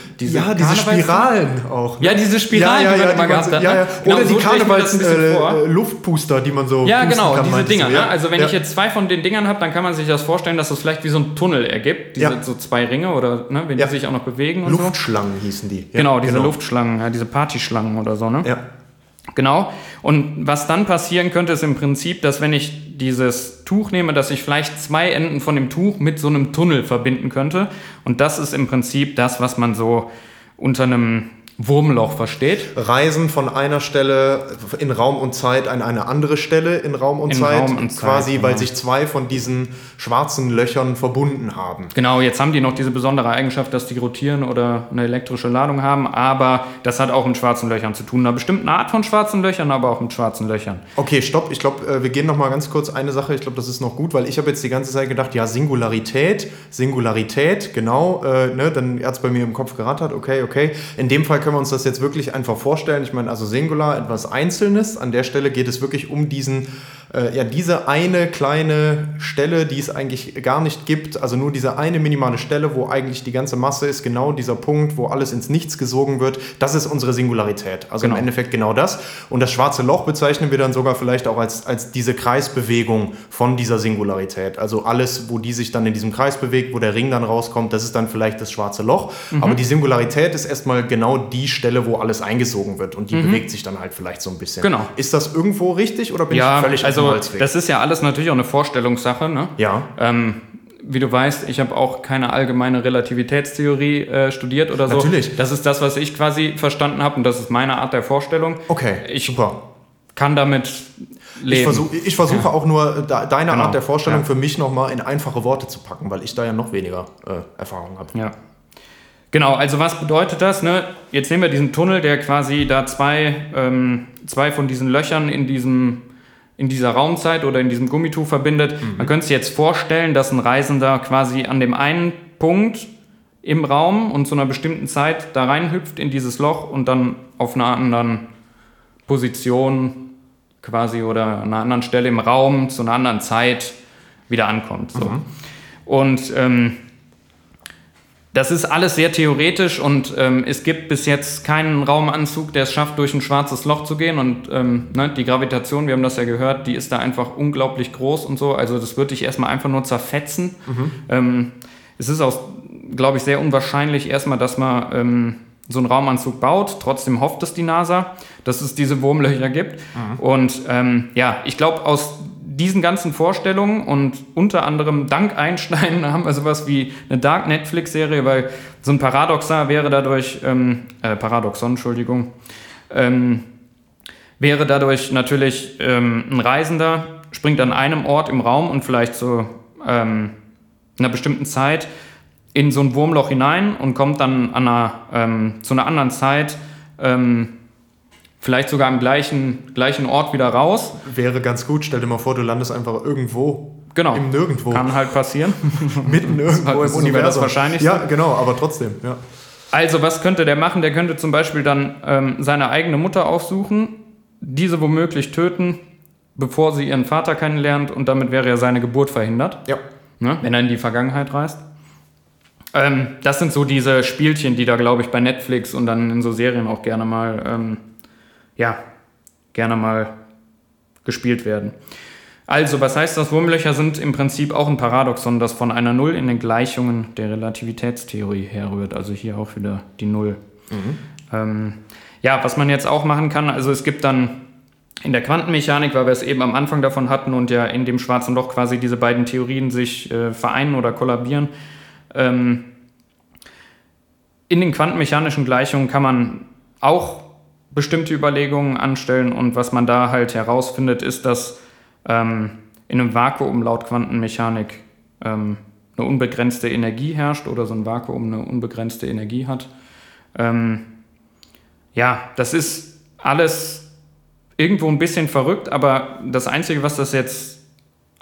Spiralen auch. Ne? Ja, diese Spiralen, die man immer gehabt hat. Ja, ja. Genau, oder so die Karnevals-Luftpuster, die man so ja, genau, kann, diese Dinger. So, ja? Ne? Also wenn ich jetzt zwei von den Dingern habe, dann kann man sich das vorstellen, dass das vielleicht wie so ein Tunnel ergibt. Diese so zwei Ringe oder, ne, wenn die sich auch noch bewegen und Luftschlangen so. Hießen die. Ja, genau, diese Luftschlangen, ja, diese Partyschlangen oder so, ne? Ja. Genau. Und was dann passieren könnte, ist im Prinzip, dass wenn ich dieses Tuch nehme, dass ich vielleicht zwei Enden von dem Tuch mit so einem Tunnel verbinden könnte. Und das ist im Prinzip das, was man so unter einem Wurmloch versteht. Reisen von einer Stelle in Raum und Zeit an eine andere Stelle in Raum und Zeit. Quasi, weil sich zwei von diesen schwarzen Löchern verbunden haben. Genau, jetzt haben die noch diese besondere Eigenschaft, dass die rotieren oder eine elektrische Ladung haben, aber das hat auch mit schwarzen Löchern zu tun. Einer bestimmten Art von schwarzen Löchern, aber auch mit schwarzen Löchern. Okay, stopp. Ich glaube, wir gehen noch mal ganz kurz eine Sache. Ich glaube, das ist noch gut, weil ich habe jetzt die ganze Zeit gedacht, ja, Singularität, genau. Ne, dann hat es bei mir im Kopf gerattert. Okay. In dem Fall können wir uns das jetzt wirklich einfach vorstellen. Ich meine, also Singular, etwas Einzelnes. An der Stelle geht es wirklich um diesen, diese eine kleine Stelle, die es eigentlich gar nicht gibt. Also nur diese eine minimale Stelle, wo eigentlich die ganze Masse ist. Genau dieser Punkt, wo alles ins Nichts gesogen wird. Das ist unsere Singularität. Also im Endeffekt genau das. Und das schwarze Loch bezeichnen wir dann sogar vielleicht auch als diese Kreisbewegung von dieser Singularität. Also alles, wo die sich dann in diesem Kreis bewegt, wo der Ring dann rauskommt, das ist dann vielleicht das schwarze Loch. Mhm. Aber die Singularität ist erstmal genau die Stelle, wo alles eingesogen wird und die bewegt sich dann halt vielleicht so ein bisschen. Genau. Ist das irgendwo richtig oder bin ich völlig auf dem Holzweg? Das ist ja alles natürlich auch eine Vorstellungssache. Ne? Ja. Wie du weißt, ich habe auch keine allgemeine Relativitätstheorie studiert oder so. Natürlich. Das ist das, was ich quasi verstanden habe und das ist meine Art der Vorstellung. Okay, super. Kann damit leben. Ich versuche auch nur deine Art der Vorstellung für mich nochmal in einfache Worte zu packen, weil ich da ja noch weniger Erfahrung habe. Ja. Genau, also was bedeutet das? Ne? Jetzt nehmen wir diesen Tunnel, der quasi da zwei von diesen Löchern in dieser Raumzeit oder in diesem Gummituch verbindet. Mhm. Man könnte sich jetzt vorstellen, dass ein Reisender quasi an dem einen Punkt im Raum und zu einer bestimmten Zeit da reinhüpft in dieses Loch und dann auf einer anderen Position quasi oder an einer anderen Stelle im Raum zu einer anderen Zeit wieder ankommt. So. Mhm. Und das ist alles sehr theoretisch und es gibt bis jetzt keinen Raumanzug, der es schafft, durch ein schwarzes Loch zu gehen. Und die Gravitation, wir haben das ja gehört, die ist da einfach unglaublich groß und so. Also das würde ich erstmal einfach nur zerfetzen. Mhm. Es ist auch, glaube ich, sehr unwahrscheinlich erstmal, dass man so einen Raumanzug baut. Trotzdem hofft es die NASA, dass es diese Wurmlöcher gibt. Mhm. Und ich glaube, aus diesen ganzen Vorstellungen und unter anderem dank Einstein haben wir sowas wie eine Dark-Netflix-Serie, weil so ein Paradoxon wäre dadurch, wäre dadurch natürlich ein Reisender, springt an einem Ort im Raum und vielleicht zu einer bestimmten Zeit in so ein Wurmloch hinein und kommt dann zu einer anderen Zeit vielleicht sogar am gleichen Ort wieder raus. Wäre ganz gut. Stell dir mal vor, du landest einfach irgendwo. Genau. Im Nirgendwo. Kann halt passieren. Mitten irgendwo im Universum. Wahrscheinlich. Ja, genau, aber trotzdem. Ja. Also, was könnte der machen? Der könnte zum Beispiel dann seine eigene Mutter aufsuchen, diese womöglich töten, bevor sie ihren Vater kennenlernt und damit wäre ja seine Geburt verhindert. Ja. Ne? Wenn er in die Vergangenheit reist. Das sind so diese Spielchen, die da, glaube ich, bei Netflix und dann in so Serien auch gerne mal gespielt werden. Also, was heißt das? Wurmlöcher sind im Prinzip auch ein Paradoxon, das von einer Null in den Gleichungen der Relativitätstheorie herrührt. Also hier auch wieder die Null. Mhm. Was man jetzt auch machen kann, also es gibt dann in der Quantenmechanik, weil wir es eben am Anfang davon hatten und ja in dem schwarzen Loch quasi diese beiden Theorien sich vereinen oder kollabieren. In den quantenmechanischen Gleichungen kann man auch bestimmte Überlegungen anstellen und was man da halt herausfindet, ist, dass in einem Vakuum laut Quantenmechanik eine unbegrenzte Energie herrscht oder so ein Vakuum eine unbegrenzte Energie hat. Ja, das ist alles irgendwo ein bisschen verrückt, aber das Einzige, was das jetzt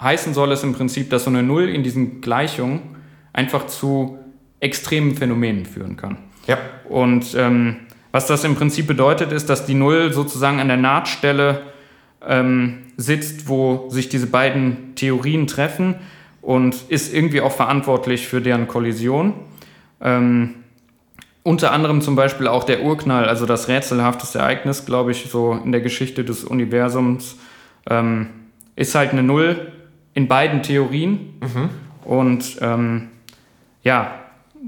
heißen soll, ist im Prinzip, dass so eine Null in diesen Gleichungen einfach zu extremen Phänomenen führen kann. Ja. Und was das im Prinzip bedeutet, ist, dass die Null sozusagen an der Nahtstelle sitzt, wo sich diese beiden Theorien treffen und ist irgendwie auch verantwortlich für deren Kollision. Unter anderem zum Beispiel auch der Urknall, also das rätselhafteste Ereignis, glaube ich, so in der Geschichte des Universums, ist halt eine Null in beiden Theorien. Mhm. Und ja,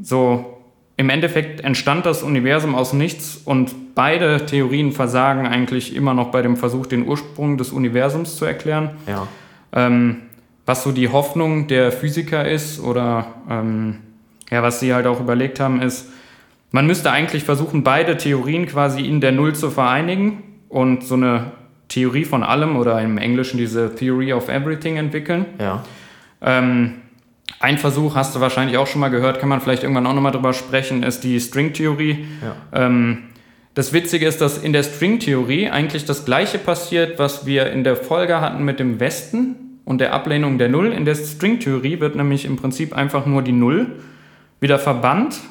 so im Endeffekt entstand das Universum aus nichts und beide Theorien versagen eigentlich immer noch bei dem Versuch, den Ursprung des Universums zu erklären. Ja. Was so die Hoffnung der Physiker ist oder ja, was sie halt auch überlegt haben, ist, man müsste eigentlich versuchen, beide Theorien quasi in der Null zu vereinigen und so eine Theorie von allem oder im Englischen diese Theory of Everything entwickeln. Ja. Ein Versuch, hast du wahrscheinlich auch schon mal gehört, kann man vielleicht irgendwann auch nochmal drüber sprechen, ist die Stringtheorie. Ja. Das Witzige ist, dass in der Stringtheorie eigentlich das Gleiche passiert, was wir in der Folge hatten mit dem Westen und der Ablehnung der Null. In der Stringtheorie wird nämlich im Prinzip einfach nur die Null wieder verbannt.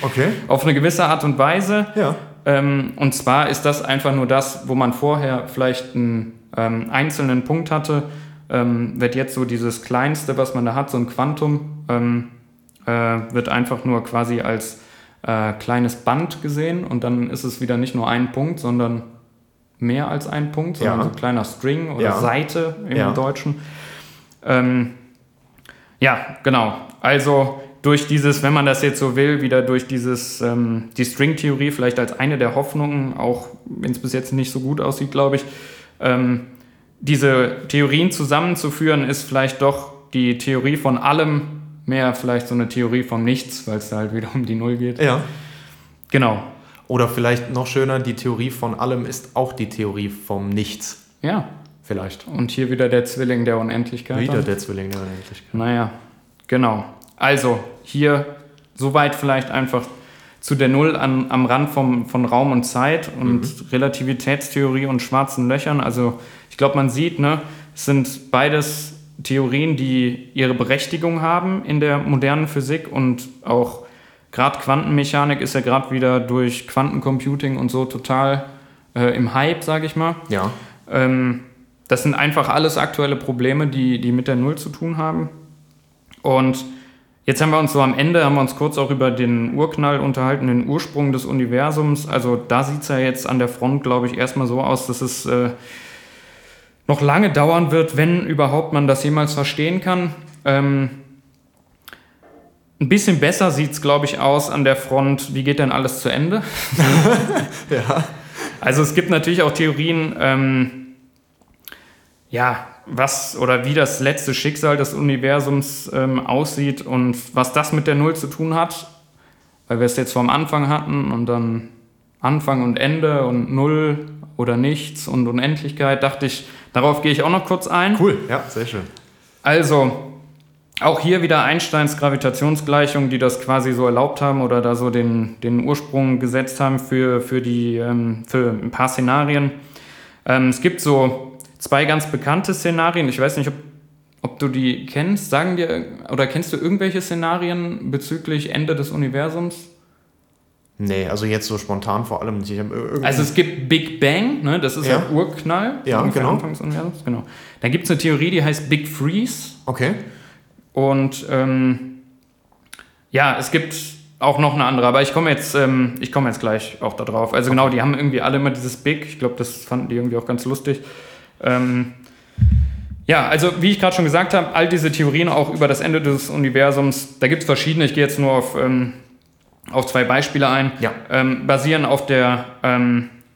Okay. Auf eine gewisse Art und Weise. Ja. Und zwar ist das einfach nur das, wo man vorher vielleicht einen einzelnen Punkt hatte, wird jetzt so dieses Kleinste, was man da hat, so ein Quantum, wird einfach nur quasi als kleines Band gesehen und dann ist es wieder nicht nur ein Punkt, sondern mehr als ein Punkt, sondern ja, so ein kleiner String oder ja, Seite im ja, Deutschen. Ja, genau. Also durch dieses, wenn man das jetzt so will, wieder durch dieses, die Stringtheorie vielleicht als eine der Hoffnungen, auch wenn es bis jetzt nicht so gut aussieht, glaube ich, diese Theorien zusammenzuführen, ist vielleicht doch die Theorie von allem mehr vielleicht so eine Theorie vom Nichts, weil es da halt wieder um die Null geht. Ja. Genau. Oder vielleicht noch schöner, die Theorie von allem ist auch die Theorie vom Nichts. Ja. Vielleicht. Und hier wieder der Zwilling der Unendlichkeit. Naja, genau. Also, hier soweit vielleicht einfach zu der Null am Rand von Raum und Zeit und Relativitätstheorie und schwarzen Löchern. Also, ich glaube, man sieht, ne, es sind beides Theorien, die ihre Berechtigung haben in der modernen Physik und auch gerade Quantenmechanik ist ja gerade wieder durch Quantencomputing und so total im Hype, sage ich mal. Ja. Das sind einfach alles aktuelle Probleme, die mit der Null zu tun haben. Und jetzt haben wir uns so am Ende, kurz auch über den Urknall unterhalten, den Ursprung des Universums. Also da sieht es ja jetzt an der Front, glaube ich, erstmal so aus, dass es noch lange dauern wird, wenn überhaupt man das jemals verstehen kann. Ein bisschen besser sieht es, glaube ich, aus an der Front, wie geht denn alles zu Ende? Ja. Also es gibt natürlich auch Theorien, ja, was oder wie das letzte Schicksal des Universums aussieht und was das mit der Null zu tun hat, weil wir es jetzt vom Anfang hatten und dann Anfang und Ende und Null oder Nichts und Unendlichkeit, dachte ich, darauf gehe ich auch noch kurz ein. Cool, ja, sehr schön. Also, auch hier wieder Einsteins Gravitationsgleichung, die das quasi so erlaubt haben oder da so den Ursprung gesetzt haben für ein paar Szenarien. Es gibt so 2 ganz bekannte Szenarien. Ich weiß nicht, ob du die kennst. Sagen dir, oder kennst du irgendwelche Szenarien bezüglich Ende des Universums? Nee, also jetzt so spontan vor allem. Also es gibt Big Bang, ne? Das ist ja ein Urknall. Ja, genau. Anfang des Universums, genau. Dann gibt es eine Theorie, die heißt Big Freeze. Okay. Und ja, es gibt auch noch eine andere, aber ich komme jetzt gleich auch da drauf. Also genau, die haben irgendwie alle immer dieses Big. Ich glaube, das fanden die irgendwie auch ganz lustig. Ja, also wie ich gerade schon gesagt habe, all diese Theorien auch über das Ende des Universums, da gibt es verschiedene, ich gehe jetzt nur auf 2 Beispiele ein, ja, basieren auf der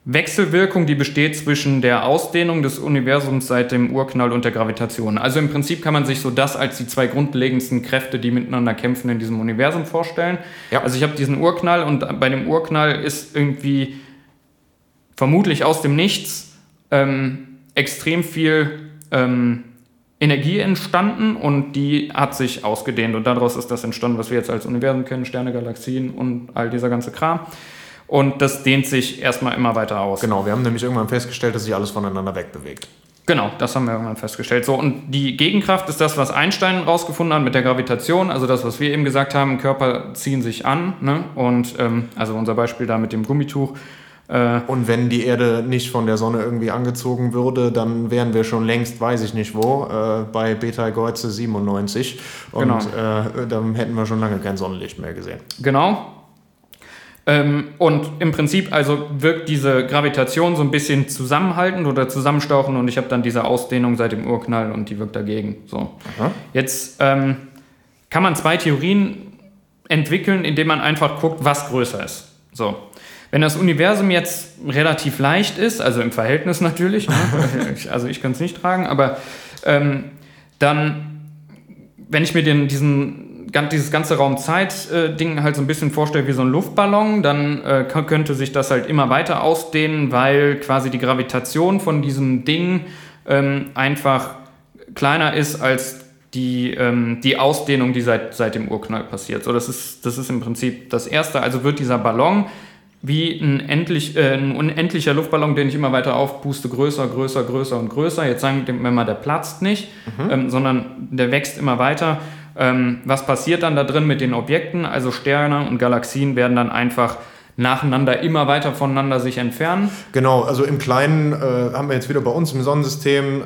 Wechselwirkung, die besteht zwischen der Ausdehnung des Universums seit dem Urknall und der Gravitation. Also im Prinzip kann man sich so das als die 2 grundlegendsten Kräfte, die miteinander kämpfen, in diesem Universum vorstellen. Ja. Also ich habe diesen Urknall und bei dem Urknall ist irgendwie vermutlich aus dem Nichts extrem viel Energie entstanden und die hat sich ausgedehnt und daraus ist das entstanden, was wir jetzt als Universum kennen, Sterne, Galaxien und all dieser ganze Kram. Und das dehnt sich erstmal immer weiter aus. Genau, wir haben nämlich irgendwann festgestellt, dass sich alles voneinander wegbewegt. Genau, das haben wir irgendwann festgestellt. So, und die Gegenkraft ist das, was Einstein rausgefunden hat mit der Gravitation, also das, was wir eben gesagt haben, Körper ziehen sich an, ne? Und also unser Beispiel da mit dem Gummituch. Und wenn die Erde nicht von der Sonne irgendwie angezogen würde, dann wären wir schon längst, weiß ich nicht wo, bei Betelgeuse 97 und genau. Dann hätten wir schon lange kein Sonnenlicht mehr gesehen. Genau. Und im Prinzip also wirkt diese Gravitation so ein bisschen zusammenhaltend oder zusammenstauchen und ich habe dann diese Ausdehnung seit dem Urknall und die wirkt dagegen. So. Jetzt kann man zwei Theorien entwickeln, indem man einfach guckt, was größer ist. So. Wenn das Universum jetzt relativ leicht ist, also im Verhältnis natürlich, ne? Also ich kann es nicht tragen, aber dann, wenn ich mir dieses ganze Raum-Zeit-Ding halt so ein bisschen vorstelle wie so ein Luftballon, dann könnte sich das halt immer weiter ausdehnen, weil quasi die Gravitation von diesem Ding einfach kleiner ist als die Ausdehnung, die seit dem Urknall passiert. So, das ist im Prinzip das Erste. Also wird dieser Ballon wie ein unendlicher Luftballon, den ich immer weiter aufpuste, größer, größer, größer und größer. Jetzt sagen wir mal, der platzt nicht, sondern der wächst immer weiter. Was passiert dann da drin mit den Objekten? Also Sterne und Galaxien werden dann einfach nacheinander immer weiter voneinander sich entfernen. Genau, also im Kleinen haben wir jetzt wieder bei uns im Sonnensystem,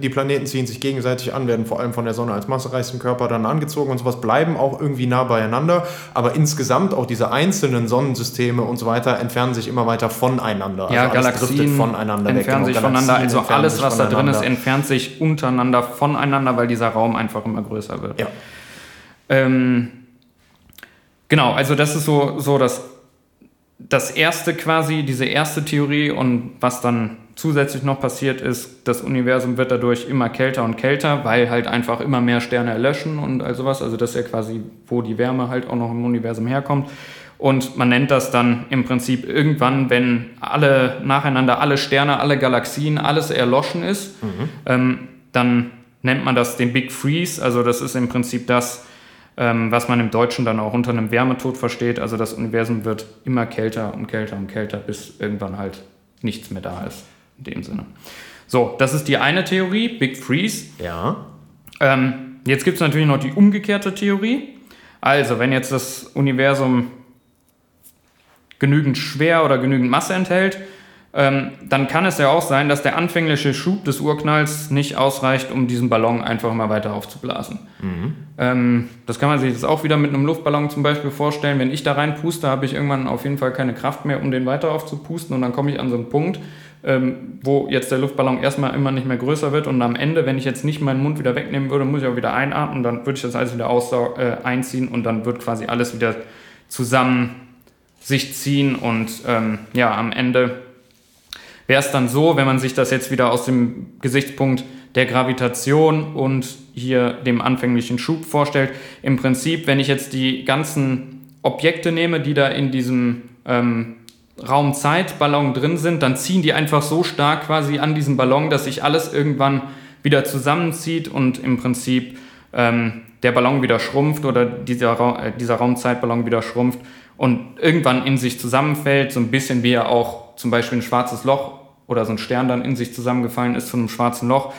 die Planeten ziehen sich gegenseitig an, werden vor allem von der Sonne als massereichsten Körper dann angezogen und sowas, bleiben auch irgendwie nah beieinander, aber insgesamt auch diese einzelnen Sonnensysteme und so weiter entfernen sich immer weiter voneinander. Ja, also Galaxien voneinander entfernen sich voneinander, also alles, was da drin ist, entfernt sich untereinander voneinander, weil dieser Raum einfach immer größer wird. Ja. Genau, also das ist so das erste quasi, diese erste Theorie, und was dann zusätzlich noch passiert ist, das Universum wird dadurch immer kälter und kälter, weil halt einfach immer mehr Sterne erlöschen und all sowas. Also das ist ja quasi, wo die Wärme halt auch noch im Universum herkommt. Und man nennt das dann im Prinzip irgendwann, wenn alle nacheinander, alle Sterne, alle Galaxien, alles erloschen ist, dann nennt man das den Big Freeze. Also das ist im Prinzip das, was man im Deutschen dann auch unter einem Wärmetod versteht. Also das Universum wird immer kälter und kälter und kälter, bis irgendwann halt nichts mehr da ist, in dem Sinne. So, das ist die eine Theorie, Big Freeze. Ja. Jetzt gibt es natürlich noch die umgekehrte Theorie. Also, wenn jetzt das Universum genügend schwer oder genügend Masse enthält, dann kann es ja auch sein, dass der anfängliche Schub des Urknalls nicht ausreicht, um diesen Ballon einfach mal weiter aufzublasen. Das kann man sich jetzt auch wieder mit einem Luftballon zum Beispiel vorstellen. Wenn ich da reinpuste, habe ich irgendwann auf jeden Fall keine Kraft mehr, um den weiter aufzupusten. Und dann komme ich an so einen Punkt, wo jetzt der Luftballon erstmal immer nicht mehr größer wird. Und am Ende, wenn ich jetzt nicht meinen Mund wieder wegnehmen würde, muss ich auch wieder einatmen. Dann würde ich das alles wieder einziehen und dann wird quasi alles wieder zusammen sich ziehen. Und am Ende wäre es dann so, wenn man sich das jetzt wieder aus dem Gesichtspunkt der Gravitation und hier dem anfänglichen Schub vorstellt, im Prinzip, wenn ich jetzt die ganzen Objekte nehme, die da in diesem Raum-Zeit-Ballon drin sind, dann ziehen die einfach so stark quasi an diesem Ballon, dass sich alles irgendwann wieder zusammenzieht und im Prinzip der Ballon wieder schrumpft oder dieser Raum-Zeit-Ballon wieder schrumpft und irgendwann in sich zusammenfällt, so ein bisschen wie ja auch zum Beispiel ein schwarzes Loch oder so ein Stern dann in sich zusammengefallen ist von einem schwarzen Loch.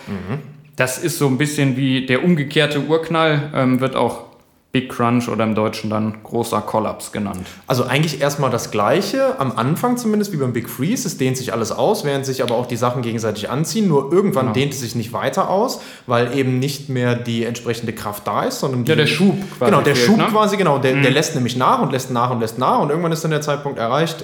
Das ist so ein bisschen wie der umgekehrte Urknall, wird auch Big Crunch oder im Deutschen dann großer Kollaps genannt. Also eigentlich erstmal das Gleiche, am Anfang zumindest wie beim Big Freeze, es dehnt sich alles aus, während sich aber auch die Sachen gegenseitig anziehen, nur irgendwann dehnt es sich nicht weiter aus, weil eben nicht mehr die entsprechende Kraft da ist, sondern der Schub quasi. Genau, der fehlt, Schub, ne? Quasi, genau, der lässt nämlich nach und lässt nach und lässt nach und irgendwann ist dann der Zeitpunkt erreicht,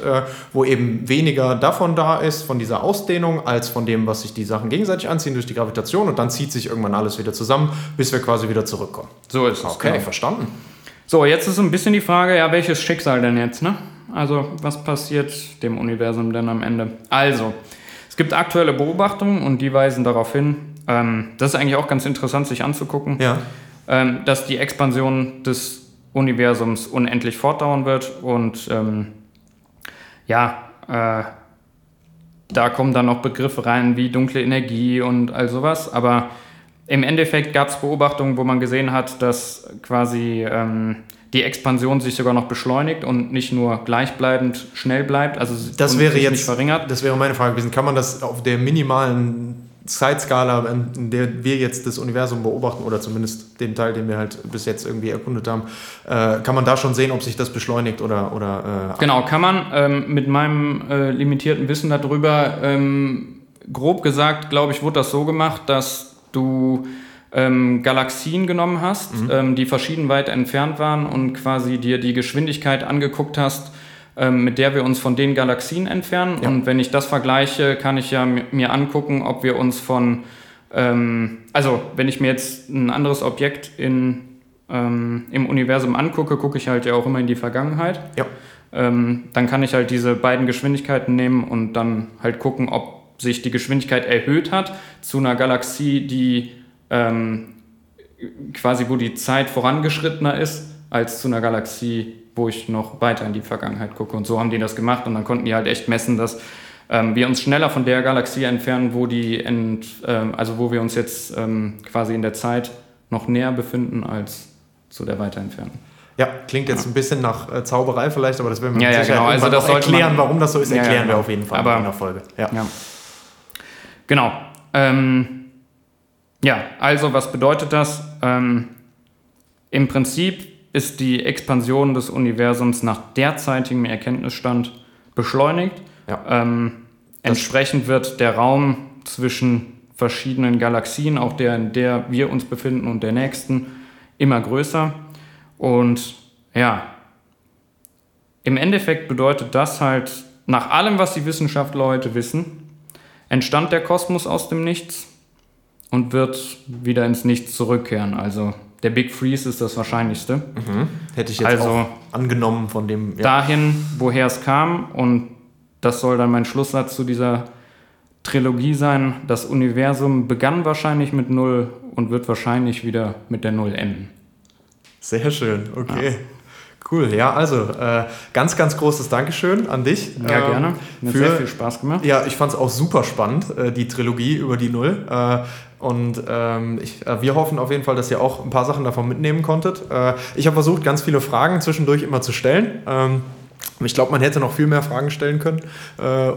wo eben weniger davon da ist, von dieser Ausdehnung, als von dem, was sich die Sachen gegenseitig anziehen durch die Gravitation, und dann zieht sich irgendwann alles wieder zusammen, bis wir quasi wieder zurückkommen. So ist es. Okay, genau. Verstanden. So, jetzt ist ein bisschen die Frage, ja, welches Schicksal denn jetzt, ne? Also, was passiert dem Universum denn am Ende? Also, es gibt aktuelle Beobachtungen und die weisen darauf hin, das ist eigentlich auch ganz interessant, sich anzugucken, ja, dass die Expansion des Universums unendlich fortdauern wird und da kommen dann noch Begriffe rein wie dunkle Energie und all sowas, aber Im Endeffekt gab es Beobachtungen, wo man gesehen hat, dass quasi die Expansion sich sogar noch beschleunigt und nicht nur gleichbleibend schnell bleibt, also das wäre sich jetzt nicht verringert. Das wäre meine Frage gewesen. Kann man das auf der minimalen Zeitskala, in der wir jetzt das Universum beobachten, oder zumindest den Teil, den wir halt bis jetzt irgendwie erkundet haben, kann man da schon sehen, ob sich das beschleunigt oder genau, kann man mit meinem limitierten Wissen darüber, grob gesagt, glaube ich, wurde das so gemacht, dass du Galaxien genommen hast, die verschieden weit entfernt waren und quasi dir die Geschwindigkeit angeguckt hast, mit der wir uns von den Galaxien entfernen. Ja. Und wenn ich das vergleiche, kann ich ja mir angucken, ob wir uns von... also, wenn ich mir jetzt ein anderes Objekt im Universum angucke, gucke ich halt ja auch immer in die Vergangenheit. Ja. Dann kann ich halt diese beiden Geschwindigkeiten nehmen und dann halt gucken, ob sich die Geschwindigkeit erhöht hat zu einer Galaxie, die quasi, wo die Zeit vorangeschrittener ist, als zu einer Galaxie, wo ich noch weiter in die Vergangenheit gucke. Und so haben die das gemacht und dann konnten die halt echt messen, dass wir uns schneller von der Galaxie entfernen, wo wir uns jetzt quasi in der Zeit noch näher befinden, als zu der weiter entfernen. Ja, klingt jetzt ein bisschen nach Zauberei vielleicht, aber das werden wir mit Sicherheit genau. Also das erklären, warum das so ist, erklären wir auf jeden Fall in der Folge. Ja. Genau. Also was bedeutet das? Im Prinzip ist die Expansion des Universums nach derzeitigem Erkenntnisstand beschleunigt. Ja. Entsprechend wird der Raum zwischen verschiedenen Galaxien, auch der, in der wir uns befinden und der nächsten, immer größer. Und ja, im Endeffekt bedeutet das halt, nach allem, was die Wissenschaftler heute wissen, entstand der Kosmos aus dem Nichts und wird wieder ins Nichts zurückkehren. Also der Big Freeze ist das Wahrscheinlichste. Hätte ich jetzt auch angenommen von dem... Ja. Dahin, woher es kam, und das soll dann mein Schlusssatz zu dieser Trilogie sein: Das Universum begann wahrscheinlich mit Null und wird wahrscheinlich wieder mit der Null enden. Sehr schön, okay. Ja. Cool, ja, also ganz, ganz großes Dankeschön an dich. Ja, gerne. Mir hat sehr viel Spaß gemacht. Ja, ich fand es auch super spannend, die Trilogie über die Null. Und wir hoffen auf jeden Fall, dass ihr auch ein paar Sachen davon mitnehmen konntet. Ich habe versucht, ganz viele Fragen zwischendurch immer zu stellen. Ich glaube, man hätte noch viel mehr Fragen stellen können.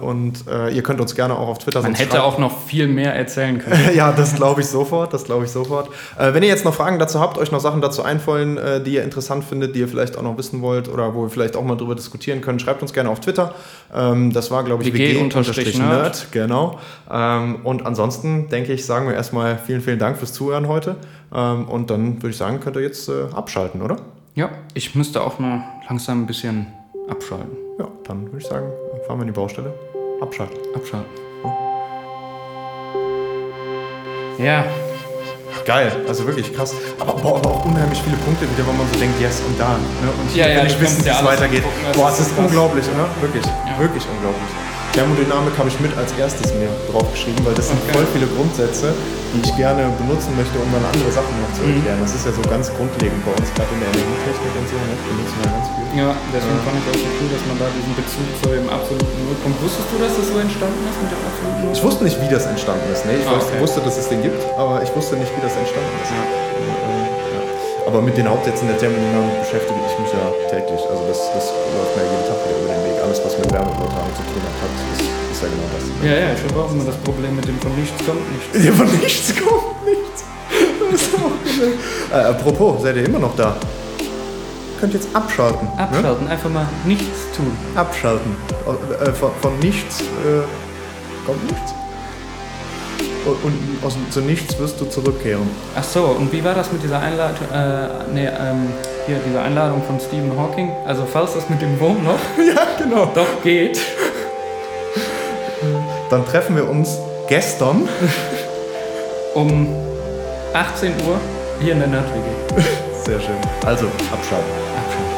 Und ihr könnt uns gerne auch auf Twitter sonst schreiben. Man hätte auch noch viel mehr erzählen können. Ja, das glaube ich sofort. Wenn ihr jetzt noch Fragen dazu habt, euch noch Sachen dazu einfallen, die ihr interessant findet, die ihr vielleicht auch noch wissen wollt oder wo wir vielleicht auch mal drüber diskutieren können, schreibt uns gerne auf Twitter. Das war, glaube ich, WG_Nerd. Genau. Und ansonsten, denke ich, sagen wir erstmal vielen, vielen Dank fürs Zuhören heute. Und dann würde ich sagen, könnt ihr jetzt abschalten, oder? Ja, ich müsste auch mal langsam ein bisschen... abschalten. Ja, dann würde ich sagen, fahren wir in die Baustelle. Abschalten. Ja. Geil, also wirklich krass. Aber auch unheimlich viele Punkte wieder, wo man so denkt, yes und da. Ne? Und ich will nicht wissen, wie es weitergeht. Boah, es ist unglaublich, oder? Wirklich unglaublich. Thermodynamik habe ich mit als erstes mir draufgeschrieben, weil das sind voll viele Grundsätze, die ich gerne benutzen möchte, um dann andere Sachen noch zu erklären. Das ist ja so ganz grundlegend bei uns, gerade in der Energietechnik und so, ne? Wir nutzen ja ganz viel. Ja, deswegen fand ich auch so cool, dass man da diesen Bezug zu dem absoluten Nullpunkt. Wusstest du, dass das so entstanden ist mit dem absoluten Nullpunkt? Ich wusste nicht, wie das entstanden ist. Ne? Ich wusste, dass es den gibt, aber ich wusste nicht, wie das entstanden ist. Ja. Aber mit den Hauptsätzen der Thermodynamik beschäftige ich mich ja täglich. Also das läuft mir jeden Tag wieder über den Weg. Alles, was mit Wärmetod zu tun hat, ist ja genau das. Ja, ich habe auch immer das Problem mit dem von nichts kommt nichts. Ja, von nichts kommt nichts. Das ist auch geil. Apropos, seid ihr immer noch da? Ihr könnt jetzt abschalten. Abschalten, ne? Einfach mal nichts tun. Abschalten. Von nichts kommt nichts. Und zu nichts wirst du zurückkehren. Ach so, und wie war das mit dieser Einladung, diese Einladung von Stephen Hawking? Also falls das mit dem Wurmloch doch geht. Dann treffen wir uns gestern um 18 Uhr hier in der Nerd-WG. Sehr schön. Also, abschalten.